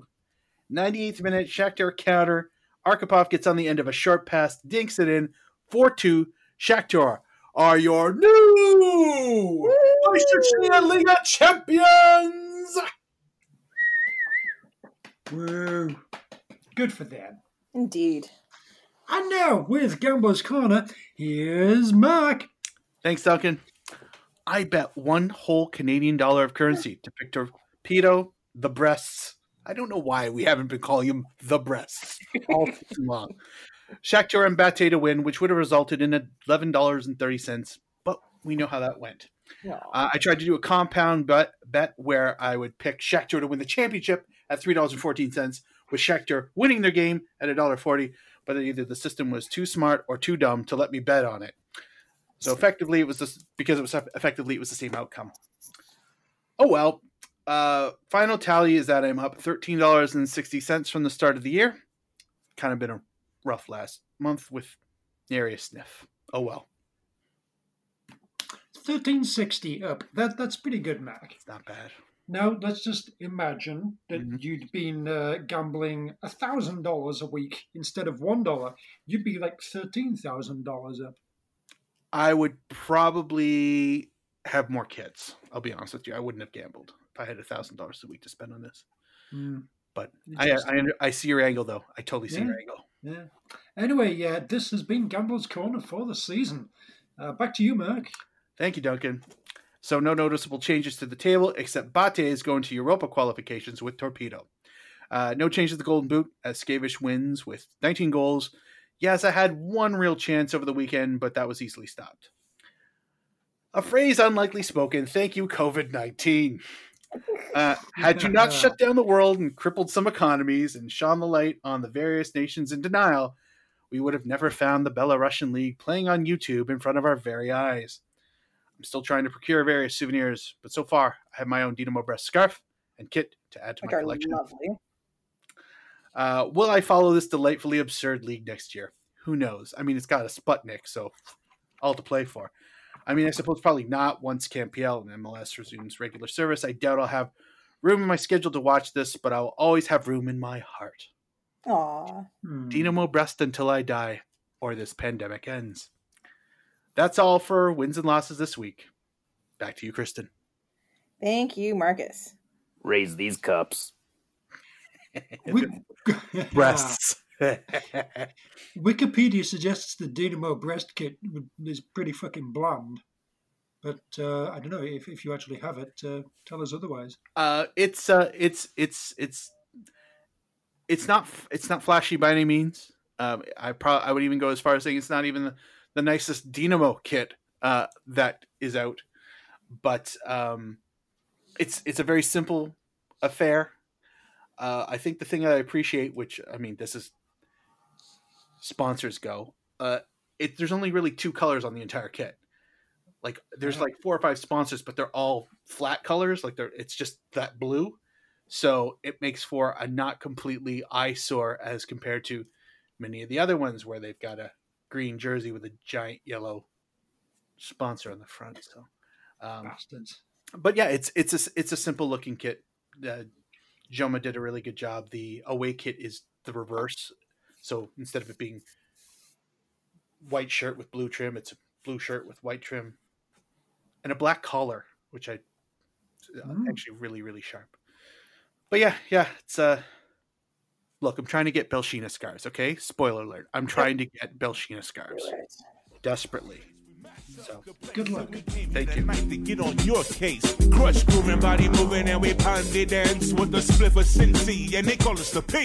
98th minute, Shakhtar counter. Arkhipov gets on the end of a sharp pass, dinks it in. 4-2. Shakhtar are your new Vysshaya Liga champions! Woo. Good for them. Indeed. And now, with Gumbo's Corner, here's Mark. Thanks, Duncan. I bet one whole Canadian dollar of currency to Victor Pito, the breasts. I don't know why we haven't been calling him the breasts all too long. Shakhtar and Bate to win, which would have resulted in $11.30, but we know how that went. I tried to do a compound bet where I would pick Schechter to win the championship at $3.14, with Schechter winning their game at $1.40, but either the system was too smart or too dumb to let me bet on it. So effectively, it was just because it was the same outcome. Oh well. Final tally is that I'm up $13.60 from the start of the year. Kind of been a rough last month with nary a sniff. Oh well. $13.60 up. That's pretty good, Mac. It's not bad. Now let's just imagine that you'd been gambling $1,000 a week instead of $1. You'd be like $13,000 up. I would probably have more kids. I'll be honest with you. I wouldn't have gambled if I had $1,000 a week to spend on this. But I see your angle, though. I totally see your angle. Yeah. Anyway, this has been Gambler's Corner for the season. Back to you, Mark. Thank you, Duncan. So no noticeable changes to the table, except Bate is going to Europa qualifications with Torpedo. No change to the Golden Boot, as Skavish wins with 19 goals. Yes, I had one real chance over the weekend, but that was easily stopped. A phrase unlikely spoken, thank you, COVID-19. Had you not shut down the world and crippled some economies and shone the light on the various nations in denial, we would have never found the Belarusian League playing on YouTube in front of our very eyes. I'm still trying to procure various souvenirs, but so far I have my own Dinamo Brest scarf and kit to add to my collection. Will I follow this delightfully absurd league next year? Who knows? I mean, it's got a Sputnik, so all to play for. I mean, I suppose probably not once CAMPL and MLS resumes regular service. I doubt I'll have room in my schedule to watch this, but I'll always have room in my heart. Aww. Dinamo Brest until I die, or this pandemic ends. That's all for wins and losses this week. Back to you, Kristen. Thank you, Marcus. Raise these cups. Breasts. Wikipedia suggests the Dinamo Brest kit is pretty fucking bland, but I don't know if you actually have it. Tell us otherwise. It's not flashy by any means. I would even go as far as saying it's not even the nicest Dinamo kit that is out, but it's a very simple affair. I think the thing that I appreciate, which, I mean, this is sponsors go, there's only really two colors on the entire kit. Like, there's like 4 or 5 sponsors, but they're all flat colors. Like, it's just that blue. So it makes for a not completely eyesore as compared to many of the other ones where they've got a green jersey with a giant yellow sponsor on the front. So, bastards. But yeah, it's a simple looking kit. Joma did a really good job. The away kit is the reverse. So instead of it being white shirt with blue trim, it's a blue shirt with white trim and a black collar, which I actually really, really sharp. But yeah. It's look, I'm trying to get Belshina scarves. Okay. Spoiler alert. I'm trying to get Belshina scarves desperately. So, good luck. Thank you. To get on your case. Crush grooving, body moving, and we pounded dance with the spliff of Cincy, and they call us the P.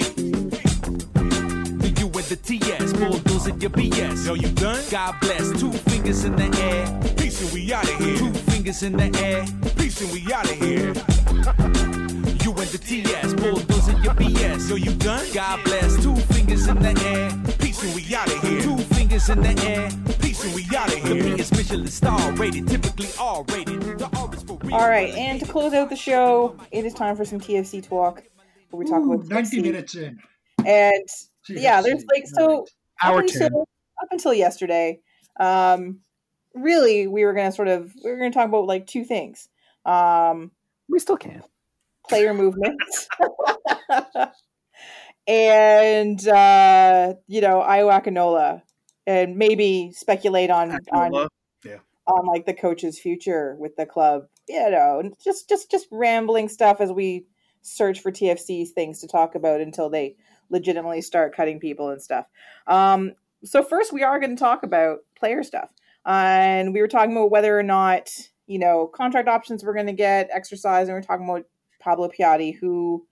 You with the TS, bulldoze at your BS. Yo, you done? God bless. 2 fingers in the air. Peace and we out of here. 2 fingers in the air. Peace and we out of here. You with the TS, bulldoze at your BS. Yo, you done? God bless. 2 fingers in the air. Peace and we out of here. 2 fingers in the air. All right, and to close out the show, it is time for some TFC talk. Where we talk about 90 minutes in, and yeah, there's like so up until yesterday. Really, we were going to talk about like 2 things. We still can player movements, and Ayo Akinola. And maybe speculate on like the coach's future with the club, just rambling stuff as we search for TFC things to talk about until they legitimately start cutting people and stuff. So first, we are going to talk about player stuff, and we were talking about whether or not contract options we're going to get exercised, and we're talking about Pablo Piatti, who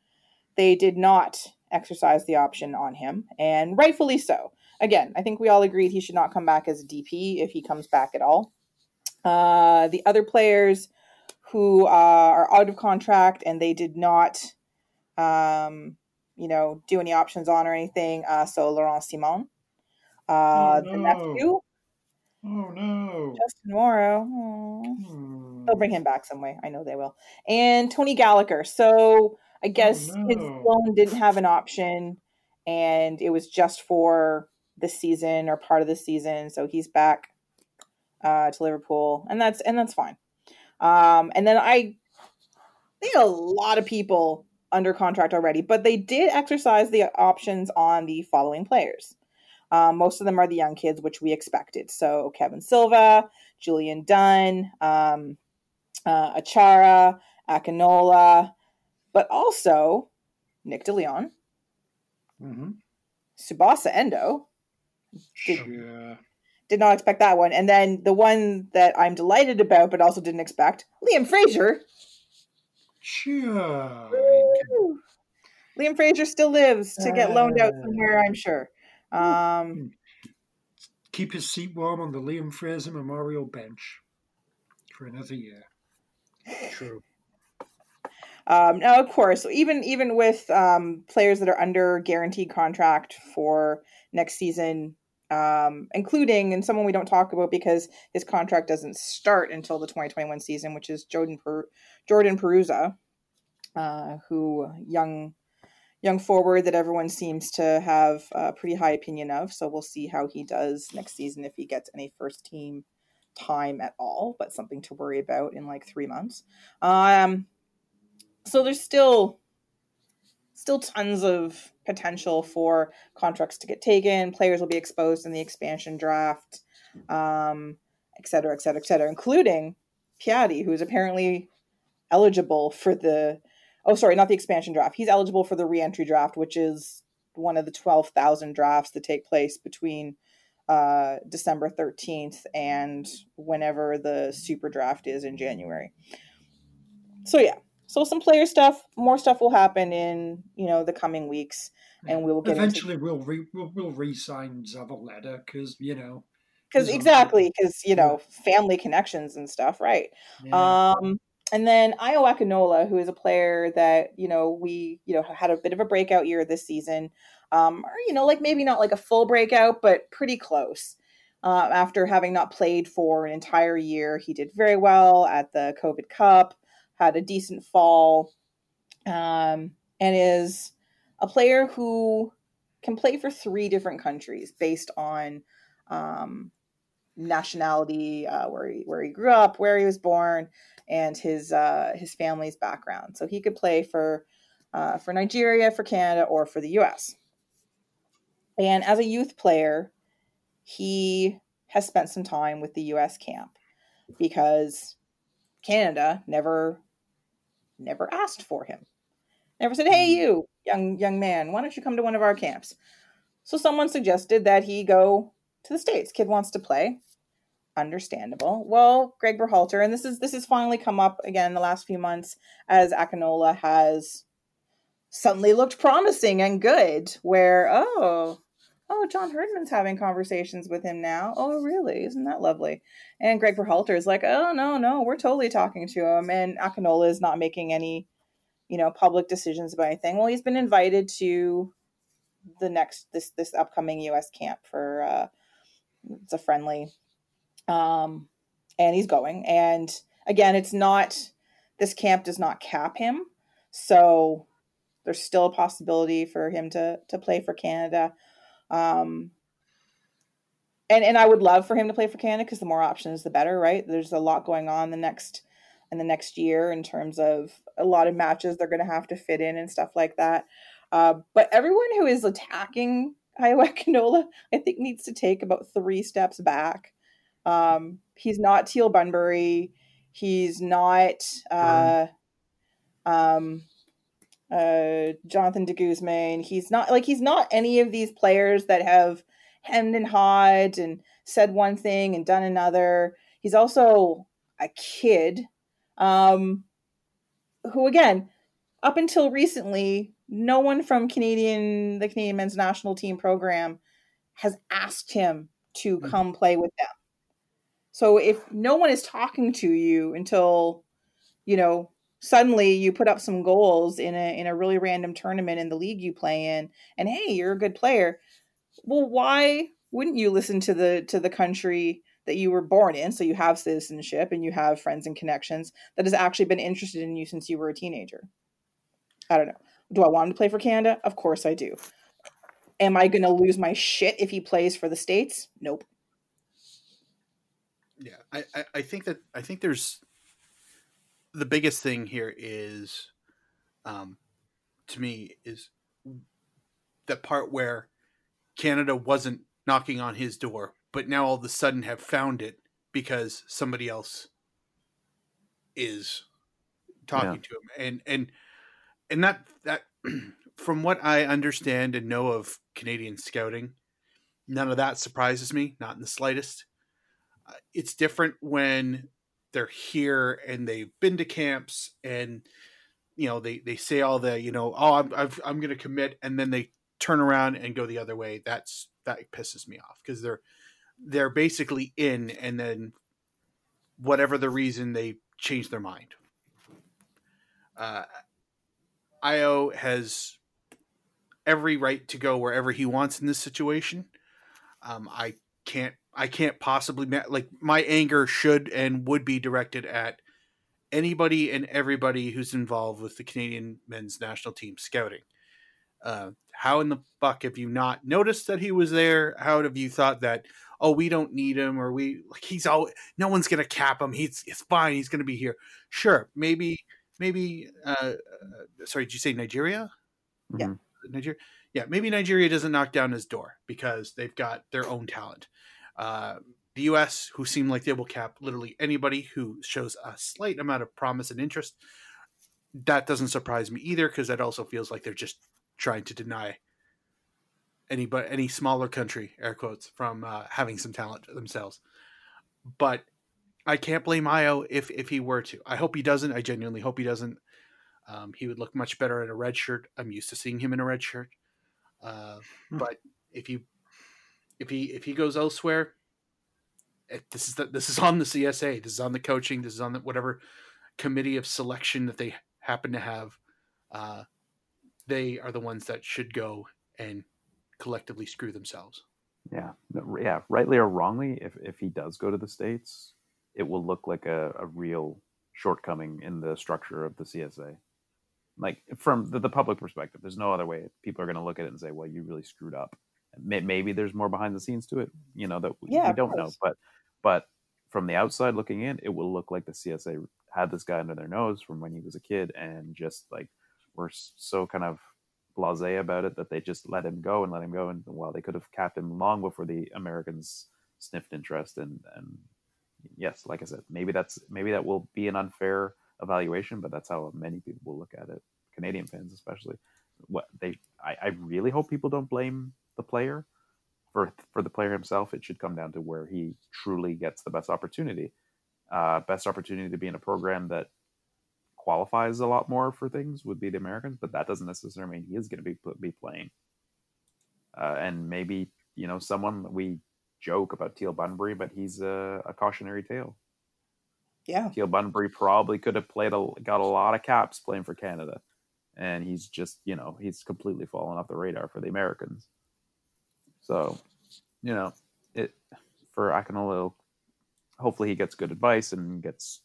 they did not exercise the option on him, and rightfully so. Again, I think we all agreed he should not come back as a DP if he comes back at all. The other players who are out of contract and they did not, do any options on or anything. So Laurent Simon, the nephew. Oh, no. Justin Morrow. They'll bring him back some way. I know they will. And Tony Gallagher. So I guess his loan didn't have an option and it was just for the season or part of the season. So he's back to Liverpool and that's fine. And then they had a lot of people under contract already, but they did exercise the options on the following players. Most of them are the young kids, which we expected. So Kevin Silva, Julian Dunn, Achara, Akinola, but also Nick de Leon, Tsubasa Endo. Did not expect that one. And then the one that I'm delighted about, but also didn't expect, Liam Fraser. Sure. Woo! Liam Fraser still lives to get loaned out somewhere, I'm sure. Keep his seat warm on the Liam Fraser Memorial Bench for another year. True. Now, of course, even with players that are under guaranteed contract for next season, including and someone we don't talk about because his contract doesn't start until the 2021 season, which is Jordan Peruza, young forward that everyone seems to have a pretty high opinion of. So we'll see how he does next season, if he gets any first team time at all, but something to worry about in like 3 months. So there's still tons of potential for contracts to get taken. Players will be exposed in the expansion draft, et cetera, et cetera, et cetera, including Piatti, who is apparently eligible for not the expansion draft. He's eligible for the re-entry draft, which is one of the 12,000 drafts that take place between December 13th and whenever the super draft is in January. So, yeah. So some player stuff, more stuff will happen in the coming weeks, and we will get eventually. We'll re-sign Zavaleta because family connections and stuff, right? Yeah. And then Ayo Akinola, who is a player that we had a bit of a breakout year this season, or maybe not like a full breakout, but pretty close. After having not played for an entire year, he did very well at the COVID Cup. Had a decent fall, and is a player who can play for 3 different countries based on nationality, where he grew up, where he was born, and his family's background. So he could play for Nigeria, for Canada, or for the U.S. And as a youth player, he has spent some time with the U.S. camp because Canada never asked for him. Never said, "Hey, you young man, why don't you come to one of our camps?" So someone suggested that he go to the States. Kid wants to play. Understandable. Well, Greg Berhalter, and this has finally come up again the last few months as Akinola has suddenly looked promising and good. Where John Herdman's having conversations with him now. Oh, really? Isn't that lovely? And Greg Berhalter is like, oh, no, we're totally talking to him. And Akinola is not making any, public decisions about anything. Well, he's been invited to the next, this upcoming U.S. camp for, it's a friendly, and he's going. And again, this camp does not cap him. So there's still a possibility for him to play for Canada. And I would love for him to play for Canada because the more options, the better, right? There's a lot going on in the next year in terms of a lot of matches they're going to have to fit in and stuff like that. But everyone who is attacking Ayo Akinola, I think, needs to take about 3 steps back. He's not Teal Bunbury. He's not, Jonathan de Guzman. He's not any of these players that have hemmed and hawed and said one thing and done another. He's also a kid who, again, up until recently, no one from the Canadian men's national team program has asked him to come play with them. So if no one is talking to you until, you know, suddenly you put up some goals in a really random tournament in the league you play in, and hey, you're a good player. Well, why wouldn't you listen to the country that you were born in? So you have citizenship and you have friends and connections that has actually been interested in you since you were a teenager. I don't know. Do I want him to play for Canada? Of course I do. Am I going to lose my shit if he plays for the States? Nope. Yeah, I think there's the biggest thing here is, to me, is the part where Canada wasn't knocking on his door, but now all of a sudden have found it because somebody else is talking to him. And that from what I understand and know of Canadian scouting, none of that surprises me, not in the slightest. It's different when they're here and they've been to camps and, you know, they say all the, you know, oh, I'm going to commit. And then they turn around and go the other way. That pisses me off because they're basically in, and then whatever the reason, they change their mind. Ayo has every right to go wherever he wants in this situation. I can't possibly, like, my anger should and would be directed at anybody and everybody who's involved with the Canadian men's national team scouting. How in the fuck have you not noticed that he was there? How have you thought that, oh, we don't need him, or no one's going to cap him. It's fine. He's going to be here. Sure. Maybe, did you say Nigeria? Yeah. Nigeria. Yeah. Maybe Nigeria doesn't knock down his door because they've got their own talent. The U.S., who seem like they will cap literally anybody who shows a slight amount of promise and interest, that doesn't surprise me either, because that also feels like they're just trying to deny any smaller country, air quotes, from having some talent themselves. But I can't blame Ayo if he were to. I hope he doesn't. I genuinely hope he doesn't. He would look much better in a red shirt. I'm used to seeing him in a red shirt. But if he goes elsewhere, this is on the CSA. This is on the coaching. This is on the whatever committee of selection that they happen to have. They are the ones that should go and collectively screw themselves. Yeah. Rightly or wrongly, if he does go to the States, it will look like a real shortcoming in the structure of the CSA. Like, from the public perspective, there's no other way. People are going to look at it and say, well, you really screwed up. Maybe there's more behind the scenes to it, you know, that we don't know. But from the outside looking in, it will look like the CSA had this guy under their nose from when he was a kid, and just like were so kind of blasé about it that they just let him go. And well, they could have capped him long before the Americans sniffed interest. And yes, like I said, maybe that will be an unfair evaluation, but that's how many people will look at it. Canadian fans, especially. I really hope people don't blame the player for the player himself. It should come down to where he truly gets the best opportunity to be in a program that qualifies a lot more for things would be the Americans, but that doesn't necessarily mean he is going to be playing. And maybe, you know, someone, we joke about Teal Bunbury, but he's a cautionary tale. Yeah. Teal Bunbury probably could have got a lot of caps playing for Canada. And he's just, you know, he's completely fallen off the radar for the Americans. So, you know, for Akinola, hopefully he gets good advice and gets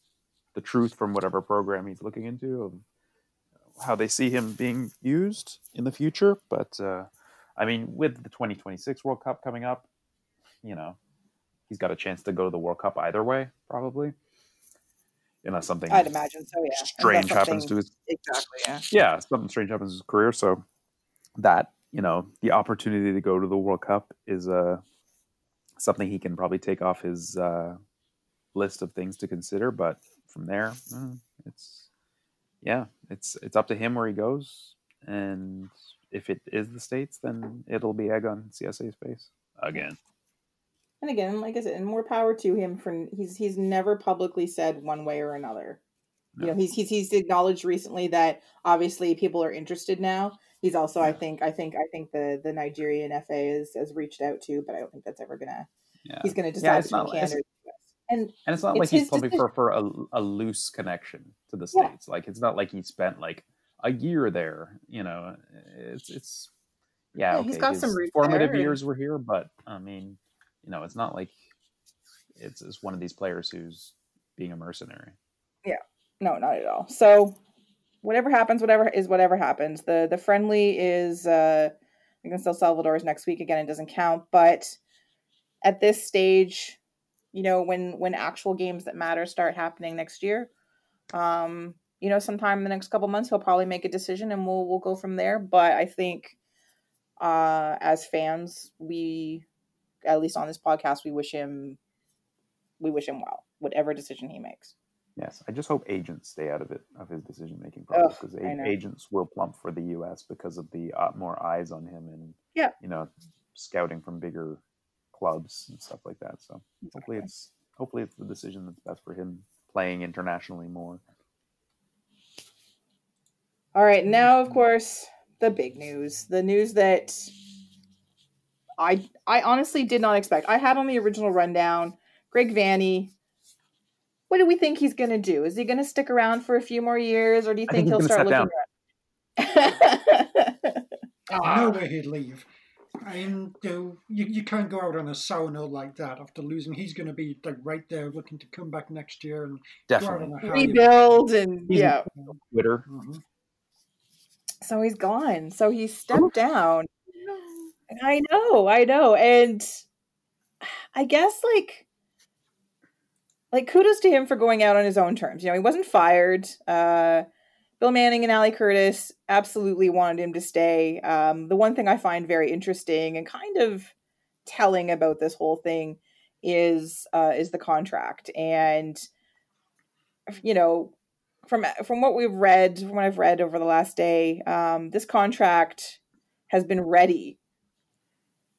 the truth from whatever program he's looking into of how they see him being used in the future. But, I mean, with the 2026 World Cup coming up, you know, he's got a chance to go to the World Cup either way, probably. Unless something I'd imagine so, yeah. Strange happens to his something strange happens to his career. So that, you know, the opportunity to go to the World Cup is something he can probably take off his list of things to consider. But from there, it's up to him where he goes. And if it is the States, then it'll be egg on CSA's face again. And again, like I said, and more power to him. For he's never publicly said one way or another. No. You know, he's acknowledged recently that obviously people are interested now. He's also, yeah. I think the Nigerian FA has reached out to, but I don't think that's ever gonna. Yeah. He's gonna decide between Canada and the US. And it's not like he's pumping for a loose connection to the States. Like, it's not like he spent like a year there, you know. It's yeah, okay, he's got some formative years were here, but I mean, you know, it's not like it's one of these players who's being a mercenary. Yeah, no, not at all. So whatever happens. The friendly is against El Salvador is next week. Again, it doesn't count, but at this stage, you know, when actual games that matter start happening next year, you know, sometime in the next couple months, he'll probably make a decision and we'll go from there. But I think as fans, we, at least on this podcast, we wish him well, whatever decision he makes. Yes. I just hope agents stay out of his decision-making process, because agents will plump for the U.S. because of the more eyes on him and, you know, scouting from bigger clubs and stuff like that. So hopefully it's the decision that's best for him, playing internationally more. All right, now of course the big news. The news that I honestly did not expect. I had on the original rundown, Greg Vanney. What do we think he's going to do? Is he going to stick around for a few more years, or do you think he'll start looking around? No way he'd leave. You can't go out on a sour note like that after losing. He's going to be like right there, looking to come back next year and rebuild and Twitter. Mm-hmm. So he's gone. So he stepped down. I know. And I guess like kudos to him for going out on his own terms. You know, he wasn't fired. Bill Manning and Ali Curtis absolutely wanted him to stay. The one thing I find very interesting and kind of telling about this whole thing is the contract. And, you know, from what I've read over the last day, this contract has been ready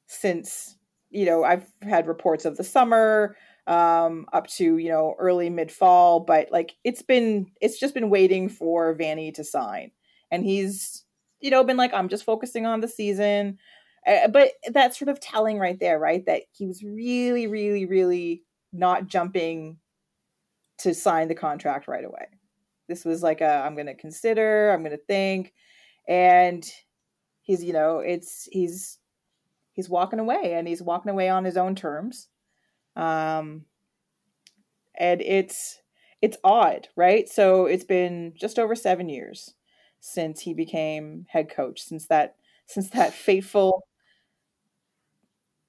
since, you know, I've had reports of the summer, up to, you know, early mid-fall, but like it's just been waiting for Vanney to sign. And he's, you know, been like, I'm just focusing on the season. But that's sort of telling right there, right? That he was really, really, really not jumping to sign the contract right away. This was like I'm going to consider, I'm going to think. And he's, you know, he's walking away, and he's walking away on his own terms. And it's odd, right? So it's been just over 7 years since he became head coach, since that fateful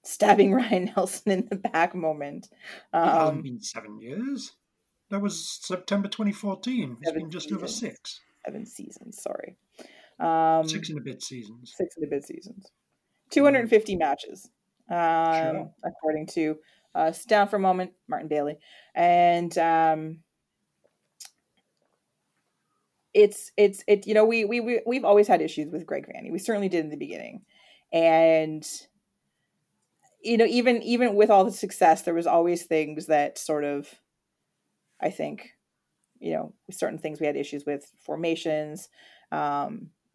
stabbing Ryan Nelson in the back moment. It hasn't been 7 years. That was September 2014. It's been just over six. 7 seasons, sorry. 6 and a bit seasons. 6 and a bit seasons. 250 matches, sure, according to Down for a Moment, Martin Bailey. And it's you know, we've always had issues with Greg Vanney. We certainly did in the beginning. And you know, even with all the success, there was always things that sort of, I think, you know, certain things we had issues with, formations,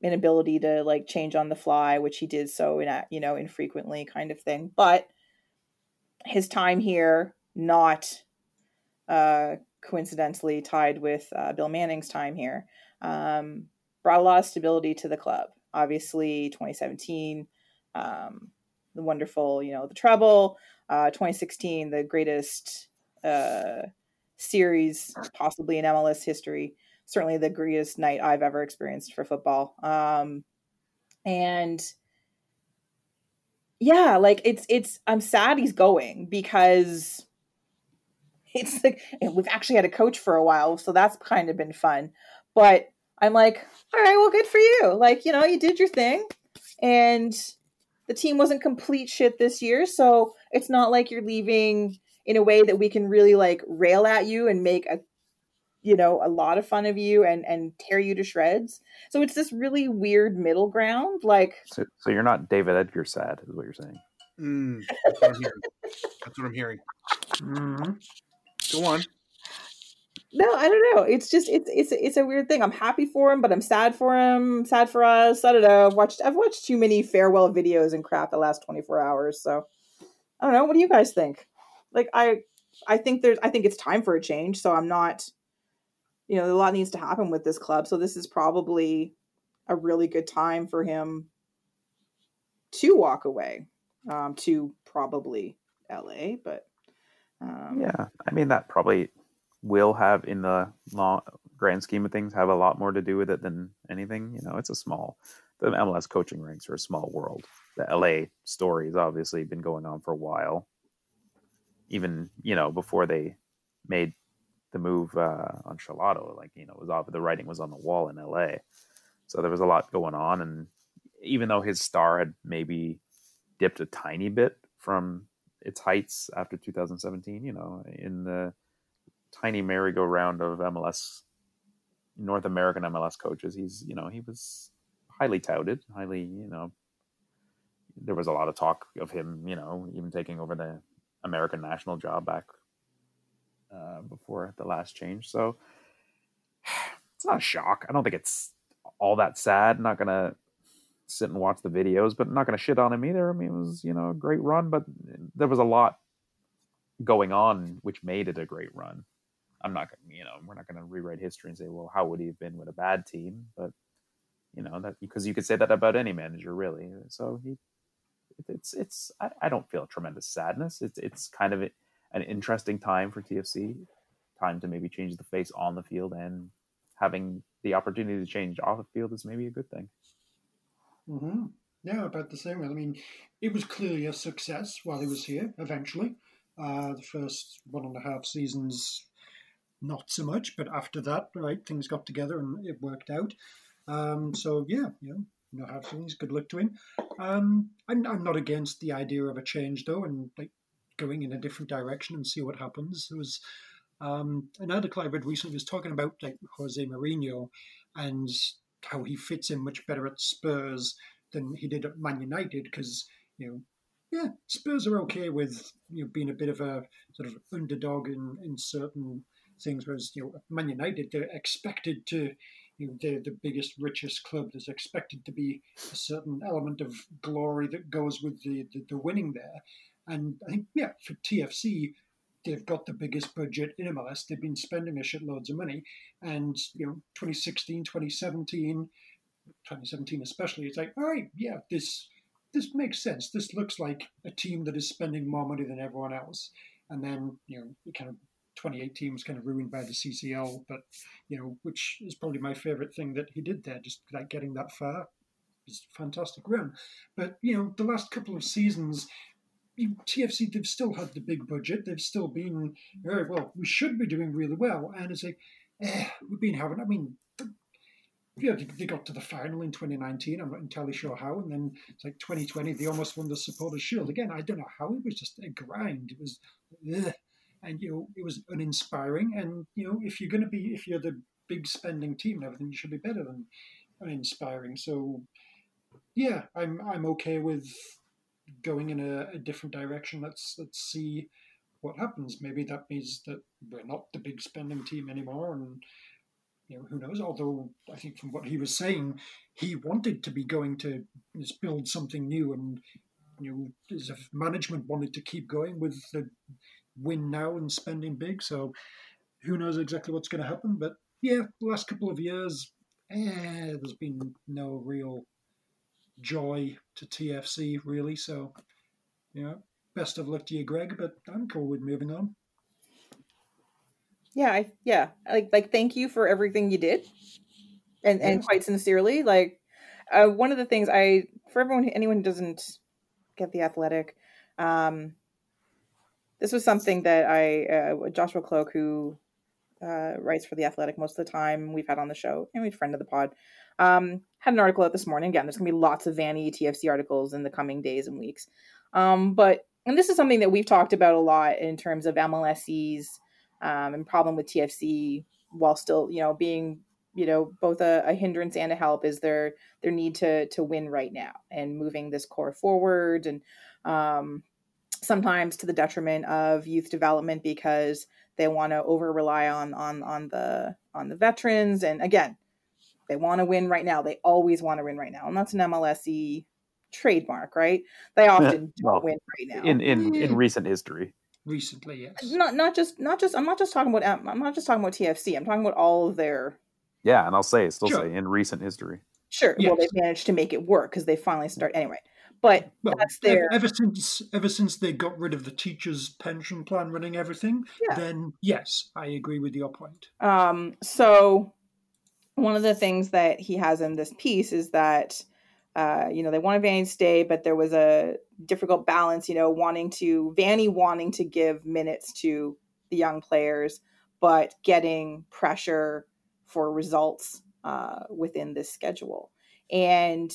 inability to like change on the fly, which he did so infrequently, kind of thing. But his time here, not coincidentally tied with Bill Manning's time here, brought a lot of stability to the club. Obviously, 2017, the wonderful, you know, the treble. 2016, the greatest series possibly in MLS history, certainly the greatest night I've ever experienced for football. And yeah, like I'm sad he's going, because it's like we've actually had a coach for a while, so that's kind of been fun. But I'm like, all right, well, good for you. Like, you know, you did your thing, and the team wasn't complete shit this year, so it's not like you're leaving in a way that we can really like rail at you and make a, you know, a lot of fun of you and tear you to shreds. So it's this really weird middle ground. Like, so you're not David Edgar sad, is what you're saying. That's what I'm hearing. Mm-hmm. Go on. No, I don't know. It's just it's a weird thing. I'm happy for him, but I'm sad for him. I'm sad for us. I don't know. I've watched too many farewell videos and crap the last 24 hours. So I don't know. What do you guys think? Like, I I think it's time for a change. So I'm not, a lot needs to happen with this club. So this is probably a really good time for him to walk away, to probably LA, but yeah, I mean, that probably will have in the long grand scheme of things have a lot more to do with it than anything. It's the MLS coaching ranks are a small world. The LA story has obviously been going on for a while, even, before they made the move on Schelotto, it was the writing was on the wall in LA. So there was a lot going on. And even though his star had maybe dipped a tiny bit from its heights after 2017, in the tiny merry-go-round of MLS, North American MLS coaches, he's, he was highly touted, highly, there was a lot of talk of him, even taking over the American national job back before the last change. So it's not a shock. I don't think it's all that sad. I'm not going to sit and watch the videos, but I'm not going to shit on him either. I mean, it was, a great run, but there was a lot going on which made it a great run. I'm not going to, we're not going to rewrite history and say, well, how would he have been with a bad team? But, that because you could say that about any manager, really. So it's I don't feel tremendous sadness. It's kind of an interesting time for TFC, time to maybe change the face on the field, and having the opportunity to change off the field is maybe a good thing. Mm-hmm. Yeah, about the same. I mean, it was clearly a success while he was here, eventually. The first 1.5 seasons, not so much, but after that, right, things got together and it worked out. So, yeah, how things good luck to him. I'm not against the idea of a change, though, and going in a different direction and see what happens. There was an article I read recently was talking about Jose Mourinho and how he fits in much better at Spurs than he did at Man United, because, Spurs are okay with being a bit of a sort of underdog in certain things, whereas Man United, they're expected to, they're the biggest, richest club. There's expected to be a certain element of glory that goes with the winning there. And I think, for TFC, they've got the biggest budget in MLS. They've been spending a shitloads of money. And, 2016, 2017 especially, it's all right, this makes sense. This looks like a team that is spending more money than everyone else. And then, kind of 2018 was kind of ruined by the CCL, but, which is probably my favorite thing that he did there, just getting that far. It's a fantastic run. But, the last couple of seasons, TFC, they've still had the big budget. They've still been, we should be doing really well. And it's we've been having, they got to the final in 2019. I'm not entirely sure how. And then it's 2020, they almost won the Supporters' Shield. Again, I don't know how. It was just a grind. It was, and, it was uninspiring. And, if you're the big spending team and everything, you should be better than uninspiring. So, yeah, I'm okay with going in a different direction. Let's see what happens. Maybe that means that we're not the big spending team anymore, and who knows. Although I think from what he was saying, he wanted to be going to just build something new, and as if management wanted to keep going with the win now and spending big. So who knows exactly what's going to happen, but the last couple of years there's been no real joy to TFC, really. So, best of luck to you, Greg, but I'm cool with moving on. Yeah. Thank you for everything you did. And quite sincerely, one of the things for anyone who doesn't get The Athletic, this was something that Joshua Cloak, who writes for The Athletic most of the time, we've had on the show, and we're a friend of the pod, had an article out this morning. Again, there's going to be lots of Vanney TFC articles in the coming days and weeks. And this is something that we've talked about a lot in terms of MLSEs and problem with TFC, while still, being, both a hindrance and a help, is their need to win right now and moving this core forward, and sometimes to the detriment of youth development, because they want to over-rely on the veterans. And again, they want to win right now. They always want to win right now. And that's an MLSE trademark, right? They often don't win right now. In recent history. recently, yes. I'm not just talking about TFC. I'm talking about all of their. Yeah, and I'll say say in recent history. Sure. Yes. Well, they've managed to make it work because they finally start anyway. But that's their ever since they got rid of the teachers' pension plan running everything. Yeah. Then yes, I agree with your point. So one of the things that he has in this piece is that they wanted Vanney to stay, but there was a difficult balance. Vanney wanting to give minutes to the young players, but getting pressure for results within this schedule. And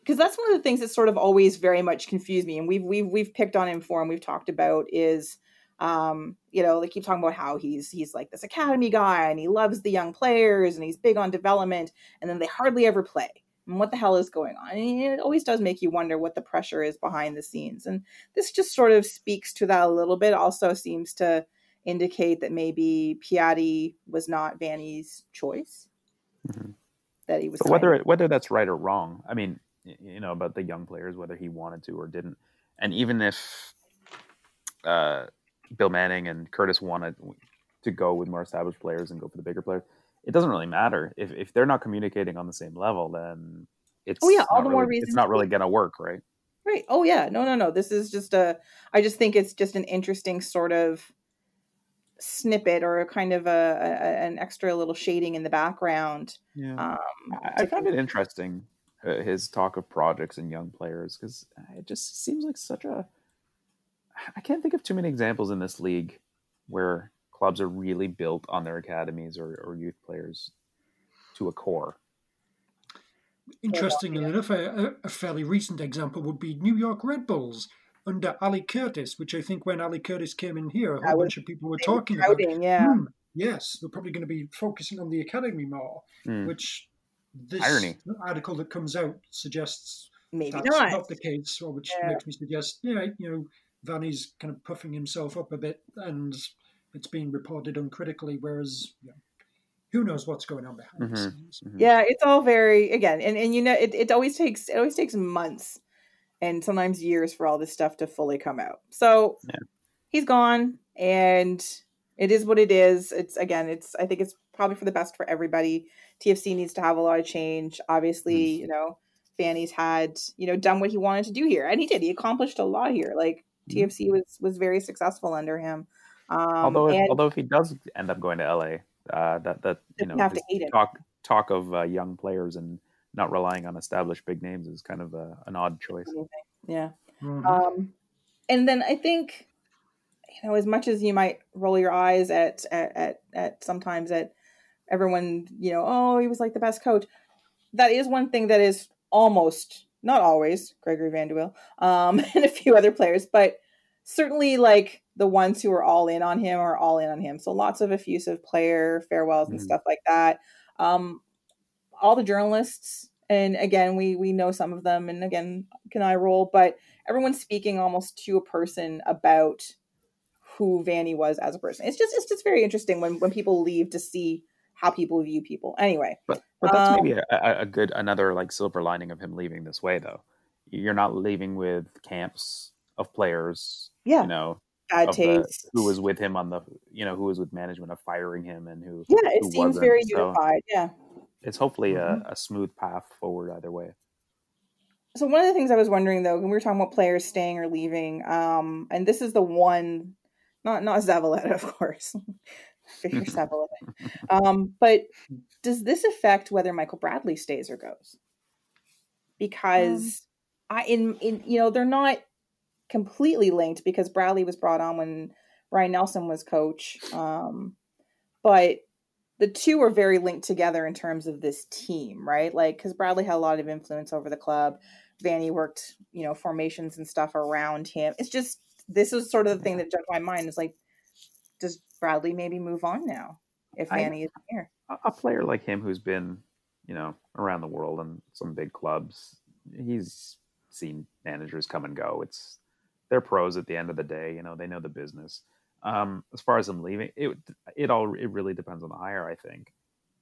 because that's one of the things that sort of always very much confused me. And we've picked on him for, and we've talked about is, they keep talking about how he's like this academy guy and he loves the young players and he's big on development, and then they hardly ever play. And what the hell is going on? And it always does make you wonder what the pressure is behind the scenes. And this just sort of speaks to that a little bit. Also seems to indicate that maybe Piatti was not Vanney's choice. Mm-hmm. That he was. But whether that's right or wrong, I mean, about the young players, whether he wanted to or didn't. And even if Bill Manning and Curtis wanted to go with more established players and go for the bigger players, it doesn't really matter. If they're not communicating on the same level, then it's it's not really going to work, right? Right. Oh, yeah. No. This is just I just think it's just an interesting sort of snippet or kind of an extra little shading in the background. Yeah. I found it interesting, his talk of projects and young players, because it just seems like I can't think of too many examples in this league where clubs are really built on their academies or youth players to a core. Interestingly enough, a fairly recent example would be New York Red Bulls under Ali Curtis, which I think when Ali Curtis came in here, a whole bunch of people were talking about. Yeah. Yes, they're probably going to be focusing on the academy more, which this irony article that comes out suggests maybe that's not the case, or which makes me suggest, Vanney's kind of puffing himself up a bit and it's being reported uncritically, whereas who knows what's going on behind the scenes. Mm-hmm. Yeah, it's all very it always takes months and sometimes years for all this stuff to fully come out. So he's gone, and it is what it is. I think it's probably for the best for everybody. TFC needs to have a lot of change. Obviously, Vanney's had done what he wanted to do here, and he did. He accomplished a lot here. Like TFC was very successful under him. Although if he does end up going to LA, talk of young players and not relying on established big names is kind of an odd choice. Yeah. Mm-hmm. And then I think, as much as you might roll your eyes at sometimes at everyone, he was like the best coach. That is one thing that is almost, not always, Gregory Vanderwill, and a few other players, but certainly like the ones who are all in on him are all in on him. So lots of effusive player farewells and stuff like that. All the journalists, and again, we know some of them, and again, can I roll, but everyone's speaking almost to a person about who Vanney was as a person. It's just very interesting when people leave to see how people view people. Anyway. But that's maybe another like silver lining of him leaving this way though. You're not leaving with camps of players, bad taste. Who was with him on the, who was with management of firing him and who. Yeah, it seems wasn't. Very unified. So yeah, it's hopefully a smooth path forward either way. So one of the things I was wondering though, when we were talking about players staying or leaving, and this is the one, not Zavaleta, of course, figure Zavaleta. But does this affect whether Michael Bradley stays or goes? Because they're not completely linked, because Bradley was brought on when Ryan Nelson was coach. But the two are very linked together in terms of this team, right? Like, because Bradley had a lot of influence over the club. Vanney worked, formations and stuff around him. It's just, this was sort of the thing that jumped my mind is like, does Bradley maybe move on now if Vanney isn't here? A player like him who's been, around the world and some big clubs, he's seen managers come and go. They're pros at the end of the day, they know the business. As far as them leaving, it really depends on the hire, I think.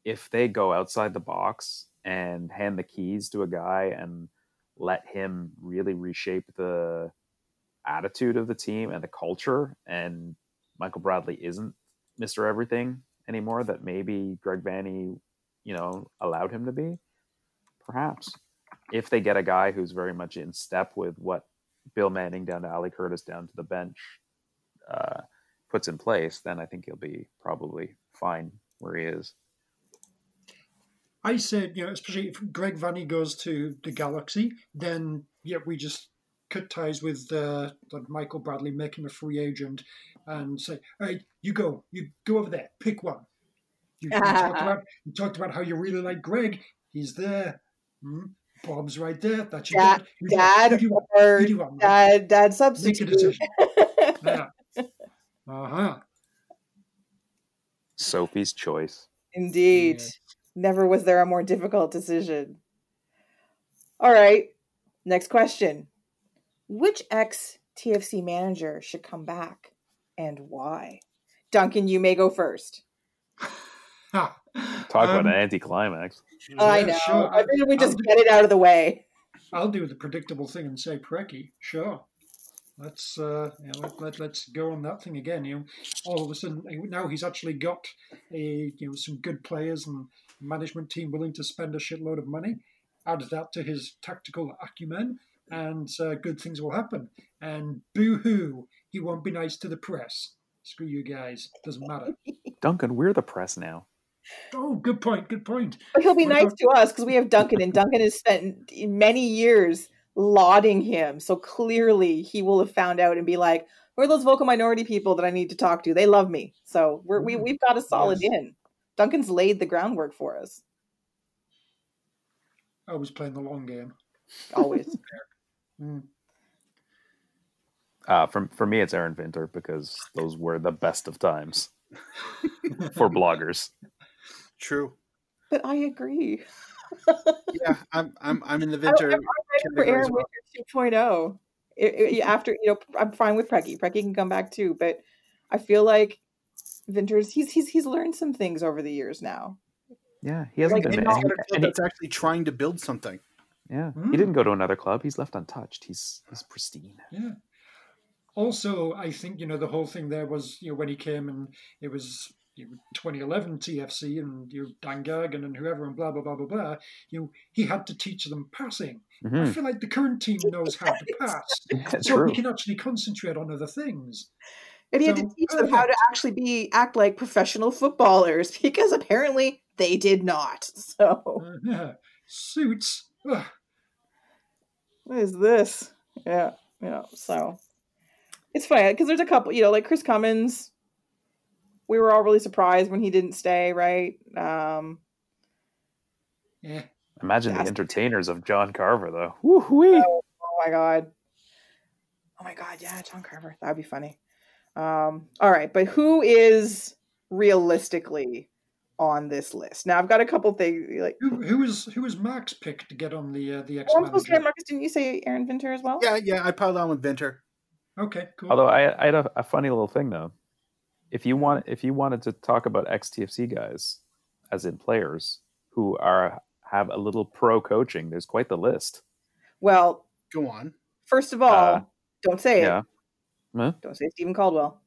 If they go outside the box and hand the keys to a guy and let him really reshape the attitude of the team and the culture, and Michael Bradley isn't Mr. Everything anymore that maybe Greg Vanney, you know, allowed him to be, perhaps. If they get a guy who's very much in step with what Bill Manning down to Ali Curtis down to the bench puts in place, then I think he'll be probably fine where he is. I said, you know, especially if Greg Vanney goes to the Galaxy, then we just cut ties with Michael Bradley, make him a free agent, and say, all right, you go over there, pick one. You talked about how you really like Greg. He's there. Bob's right there. That's your dad substitute. Yeah. Uh-huh. Sophie's choice. Indeed. Yeah. Never was there a more difficult decision. All right. Next question. Which ex-TFC manager should come back and why? Duncan, you may go first. Talk about an anticlimax. I know. Sure. I think we just get it out of the way. I'll do the predictable thing and say Preki. Sure. Let's go on that thing again. You know, all of a sudden now he's actually got some good players and management team willing to spend a shitload of money. Add that to his tactical acumen, and good things will happen. And boo-hoo, he won't be nice to the press. Screw you guys. Doesn't matter. Duncan, we're the press now. Oh, good point. Good point. But he'll be nice to us because we have Duncan, and Duncan has spent many years lauding him. So clearly he will have found out and be like, who are those vocal minority people that I need to talk to? They love me. So we've got a solid in. Duncan's laid the groundwork for us. I was playing the long game. Always. For me, it's Aaron Vinter because those were the best of times for bloggers. True. But I agree. Yeah, I'm in the Vinter. I'm ready for Aaron Winter 2.0. After I'm fine with Preki. Preki can come back too, but I feel like Vinter's he's learned some things over the years now. Yeah, he hasn't been another club that's actually trying to build something. Yeah, he didn't go to another club. He's left untouched. He's pristine. Yeah. Also, I think the whole thing there was when he came and it was 2011 TFC and Dan Gargan and whoever and blah blah blah blah blah. He had to teach them passing. Mm-hmm. I feel like the current team knows how to pass, so we can actually concentrate on other things. And he had to teach them how to actually act like professional footballers because apparently they did not. So suits. Ugh. What is this? Yeah. So it's funny because there's a couple, like Chris Cummins. We were all really surprised when he didn't stay, right? Yeah. Imagine the entertainers of John Carver, though. Woo-wee. Oh my God. Oh my God. Yeah, John Carver. That'd be funny. All right, but who is realistically on this list? Now I've got a couple things. Like who is Mark's pick to get on the X? Marcus, didn't you say Aaron Vinter as well? Yeah, I piled on with Vinter. Okay, cool. Although I had a funny little thing though. If you wanted to talk about ex-TFC guys, as in players who have a little pro coaching, there's quite the list. Well, go on. First of all, don't say it. Huh? Don't say Stephen Caldwell.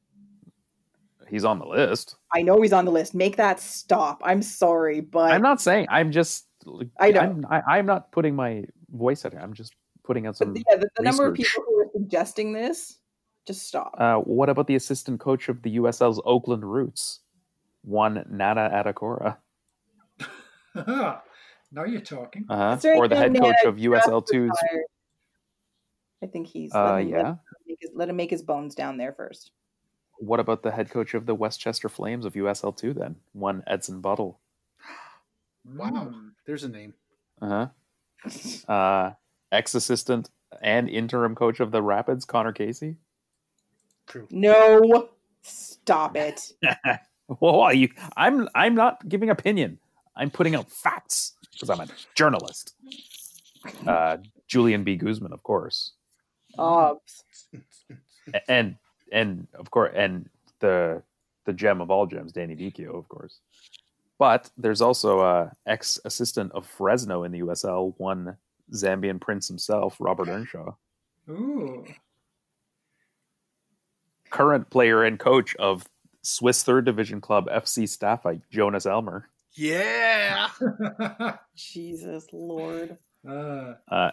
He's on the list. I know he's on the list. Make that stop. I'm sorry, but I'm not saying. I'm just. I know. I'm not putting my voice out here. I'm just putting out some. But yeah, the number of people who are suggesting this. Just stop. What about the assistant coach of the USL's Oakland Roots, one Nana Adekora? Now you're talking. Or the head coach of USL2's. I think he's. Let him make his bones down there first. What about the head coach of the Westchester Flames of USL2 then? One Edson Buttle. Wow. There's a name. Ex-assistant and interim coach of the Rapids, Connor Casey. True. No. Stop it. Well, I'm not giving opinion. I'm putting out facts because I'm a journalist. Julian B. Guzman, of course. And of course, and the gem of all gems, Danny Dicchio, of course. But there's also a ex-assistant of Fresno in the USL, one Zambian prince himself, Robert Earnshaw. Ooh. current player and coach of Swiss third division club FC Staffa, Jonas Elmer. Yeah. Jesus Lord.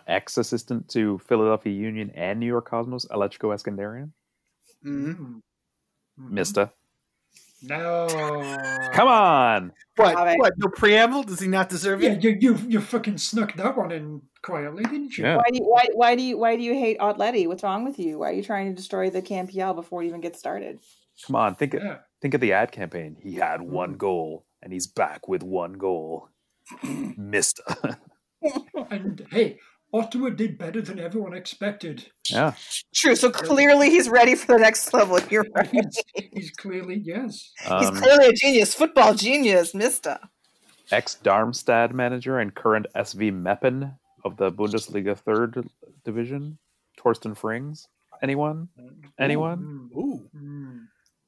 Ex-assistant to Philadelphia Union and New York Cosmos, Atletico Eskandarian. Mm-hmm. Mista. No. Come on. What? No preamble? Does he not deserve it? Yeah, you fucking snuck that one in quietly, didn't you? Yeah. Why do you hate Atleti? What's wrong with you? Why are you trying to destroy the Campiel before it even gets started? Come on, think of the ad campaign. He had one goal, and he's back with one goal. Missed. And hey, Ottawa did better than everyone expected. Yeah. True, so clearly he's ready for the next level. You're right. He's clearly, yes. He's clearly a genius, football genius, Mista. Ex-Darmstadt manager and current SV Meppen of the Bundesliga 3rd Division, Torsten Frings. Anyone? Ooh.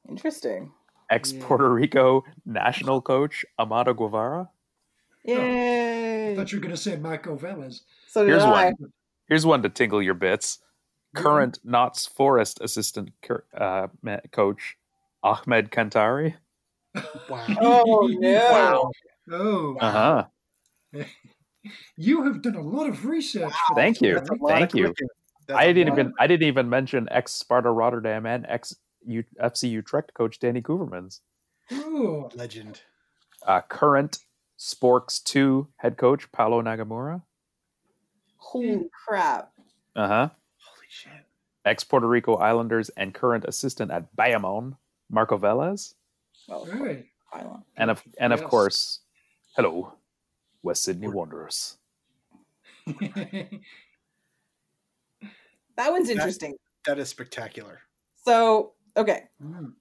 Interesting. Ex-Puerto Rico national coach, Amado Guevara. Yay! Oh, I thought you were going to say Michael Velez. So here's one. Here's one to tingle your bits. Current Knott's Forest assistant coach, Ahmed Kantari. Wow! Oh no! Wow. Oh! Wow. You have done a lot of research. Wow. Thank you. I didn't even mention ex Sparta Rotterdam and ex FC Utrecht coach Danny Coovermans. Ooh, legend. Current Sporks 2 head coach Paolo Nagamura. Holy crap! Holy shit! Ex Puerto Rico Islanders and current assistant at Bayamon, Marco Velez. Oh, right. And of course, hello, West Sydney Wanderers. That one's interesting. That is spectacular. So, okay. Mm.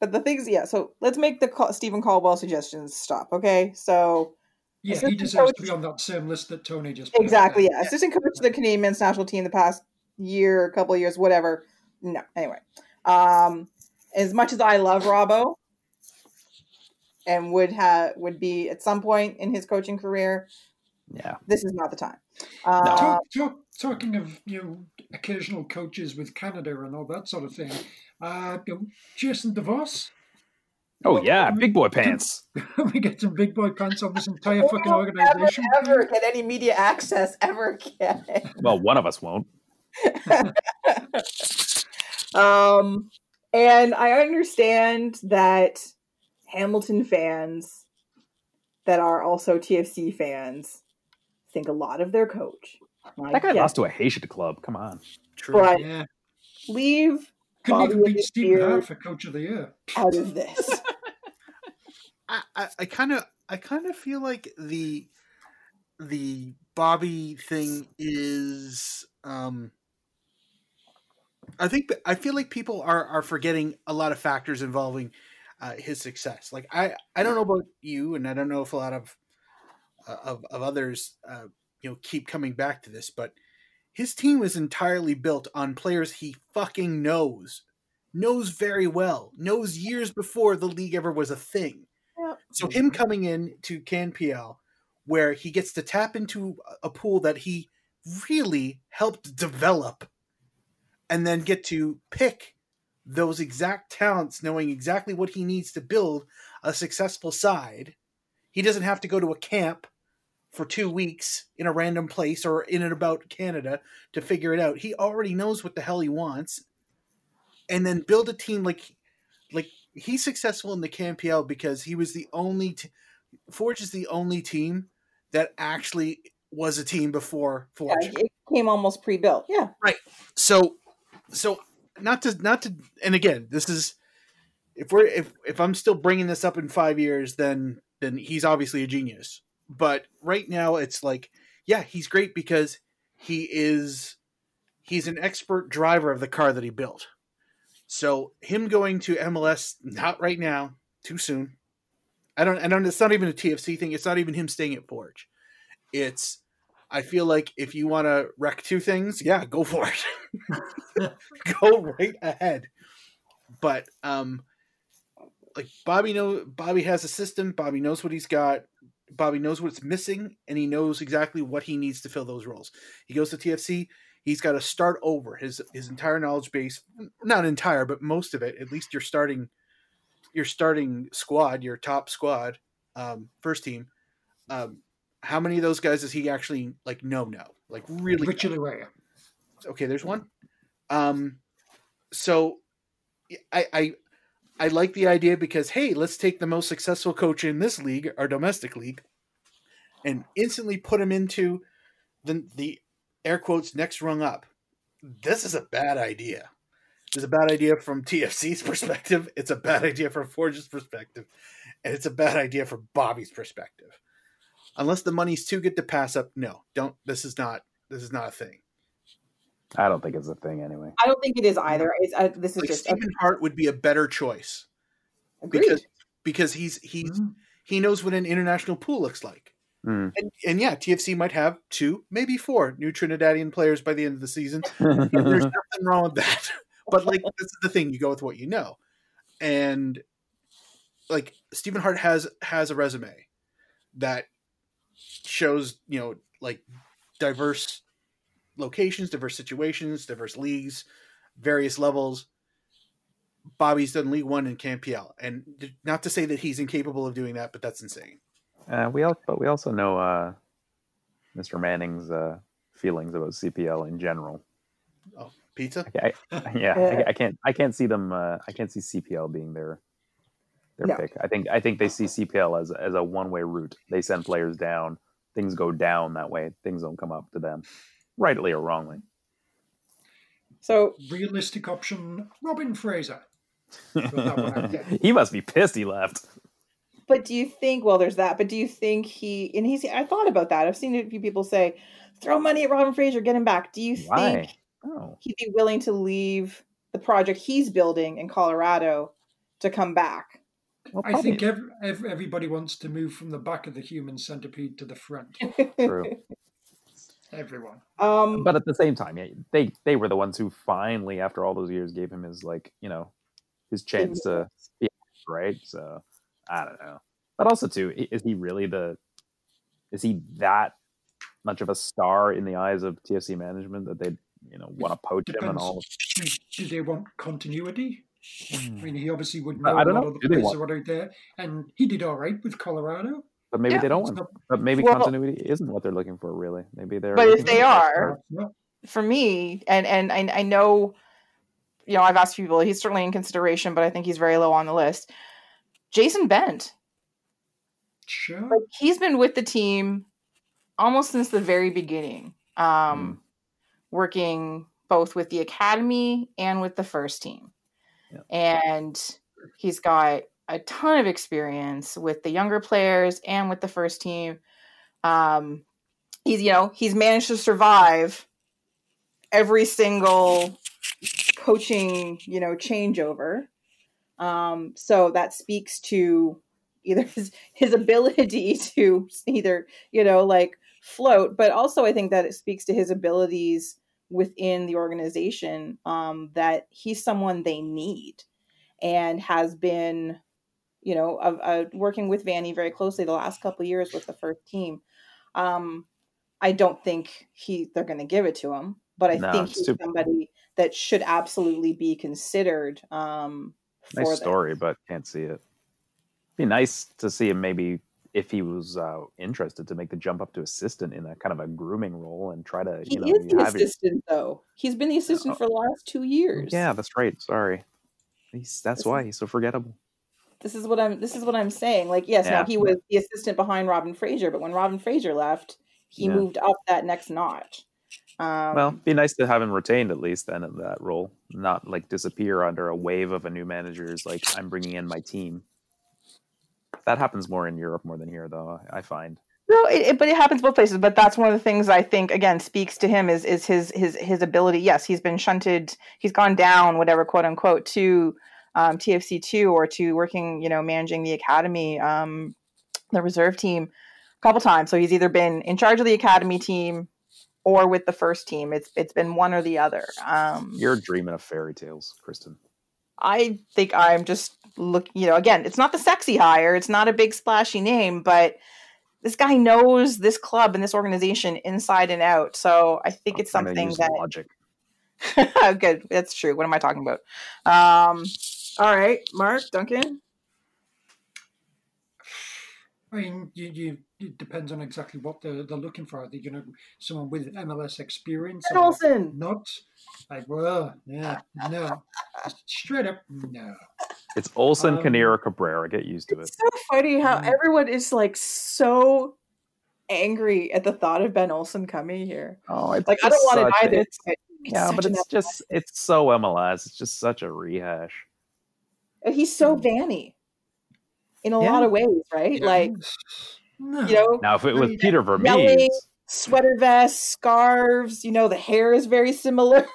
But the things, so let's make the Stephen Caldwell suggestions stop, okay? So, yeah, he deserves to be on that same list that Tony just put. Exactly, yeah. Assistant coach of the Canadian men's national team the past year, couple of years, whatever. No, anyway. As much as I love Robbo and would be at some point in his coaching career, yeah, this is not the time. Talking of occasional coaches with Canada and all that sort of thing, Jason DeVos. Big boy pants. We get some big boy pants on this entire fucking organization. Never get any media access ever again. Well, one of us won't. And I understand that Hamilton fans that are also TFC fans think a lot of their coach. That guy lost to a Haitian club. Come on. True. But leave Bobby beat Stephen Hart for coach of the year out of this. I kind of feel like the Bobby thing is I feel like people are forgetting a lot of factors involving his success. Like I don't know about you, and I don't know if a lot of others keep coming back to this, but his team is entirely built on players he fucking knows very well, knows years before the league ever was a thing. Yep. So him coming in to CanPL, where he gets to tap into a pool that he really helped develop, and then get to pick those exact talents, knowing exactly what he needs to build a successful side. He doesn't have to go to a camp for 2 weeks in a random place or in and about Canada to figure it out. He already knows what the hell he wants, and then build a team like he's successful in the CanPL because he was the only Forge is the only team that actually was a team before Forge. Yeah, it came almost pre-built. Yeah. Right. So not to, and again, this is, if I'm still bringing this up in 5 years, then he's obviously a genius. But right now it's like, yeah, he's great because he's an expert driver of the car that he built. So him going to MLS, not right now, too soon. I don't, it's not even a TFC thing. It's not even him staying at Forge. It's, I feel like if you want to wreck two things, yeah, go for it. Go right ahead. But, like Bobby has a system. Bobby knows what he's got. Bobby knows what's missing, and he knows exactly what he needs to fill those roles. He goes to TFC. He's got to start over his entire knowledge base, not entire, but most of it, at least your starting squad, your top squad, first team. How many of those guys is he actually like really? Richard Araya. Okay. There's one. So I like the idea because, hey, let's take the most successful coach in this league, our domestic league, and instantly put him into the air quotes next rung up. This is a bad idea. It's a bad idea from TFC's perspective. It's a bad idea from Forge's perspective. And it's a bad idea from Bobby's perspective. Unless the money's too good to pass up, no. This is not a thing. I don't think it's a thing anyway. I don't think it is either. This is like just Stephen Hart would be a better choice. Agreed. Because he knows what an international pool looks like. Mm. And yeah, TFC might have 2, maybe 4 new Trinidadian players by the end of the season. There's nothing wrong with that. But like, this is the thing, you go with what you know. And like, Stephen Hart has a resume that shows, you know, like diverse locations, diverse situations, diverse leagues, various levels. Bobby's done League One and CanPL, and not to say that he's incapable of doing that, but that's insane. We also know Mr. Manning's feelings about CPL in general. Oh, pizza. I can't see them. I can't see CPL being their pick. I think they see CPL as a one-way route. They send players down. Things go down that way. Things don't come up to them. Rightly or wrongly. So, realistic option, Robin Fraser. He must be pissed he left. But do you think, well, there's that, but do you think I thought about that. I've seen a few people say, throw money at Robin Fraser, get him back. Do you think he'd be willing to leave the project he's building in Colorado to come back? Well, I think everybody wants to move from the back of the human centipede to the front. True. Everyone. But at the same time, yeah, they were the ones who finally, after all those years, gave him his, like, you know, his chance to be right. So I don't know. But also too, is he that much of a star in the eyes of TFC management that they, you know, want to poach him and all? Do they want continuity? I mean, he obviously would know a lot of the players that are out there, and he did all right with Colorado. But maybe they don't want. But maybe continuity isn't what they're looking for, really. Maybe they're. But if they are, for me, and I know, you know, I've asked people. He's certainly in consideration, but I think he's very low on the list. Jason Bent. Sure. Like, he's been with the team almost since the very beginning, working both with the academy and with the first team, and he's got a ton of experience with the younger players and with the first team. He's managed to survive every single coaching, you know, changeover. So that speaks to either his ability to either, you know, like float, but also I think that it speaks to his abilities within the organization, that he's someone they need and has been, you know, working with Vanney very closely the last couple of years with the first team. I don't think they're going to give it to him, but I think he's somebody that should absolutely be considered. Nice story, but can't see it. It'd be nice to see him maybe, if he was interested, to make the jump up to assistant in a kind of a grooming role and try to. He is the assistant though. He's been the assistant for the last 2 years. Yeah, that's right. Sorry, that's why he's so forgettable. This is what I'm saying. Like, yes, yeah. Now he was the assistant behind Robin Fraser, but when Robin Fraser left, he moved up that next notch. It'd be nice to have him retained at least then in that role, not like disappear under a wave of a new manager's like, I'm bringing in my team. That happens more in Europe more than here, though, I find. No, but it happens both places. But that's one of the things I think again speaks to him is his ability. Yes, he's been shunted. He's gone down, whatever, quote unquote, to. TFC2 or to working, you know, managing the academy, the reserve team a couple times. So he's either been in charge of the academy team or with the first team. It's been one or the other. You're dreaming of fairy tales, Kristen. I think I'm just looking, you know, again, it's not the sexy hire. It's not a big splashy name, but this guy knows this club and this organization inside and out. So I think it's something that logic. Good. That's true. What am I talking about? All right, Mark, Duncan. I mean, it depends on exactly what they're looking for. Are they going to someone with MLS experience? Or not? Like, well, yeah, no. Straight up, no. It's Olsen, Kinnear, Cabrera. Get used to it. It's so funny how everyone is like so angry at the thought of Ben Olsen coming here. Oh, it's like I don't want it either. It's so MLS. It's just such a rehash. And he's so Vanney in a lot of ways, right? Yeah. Like, you know, now if it was Peter Vermees, sweater vests, scarves, you know, the hair is very similar.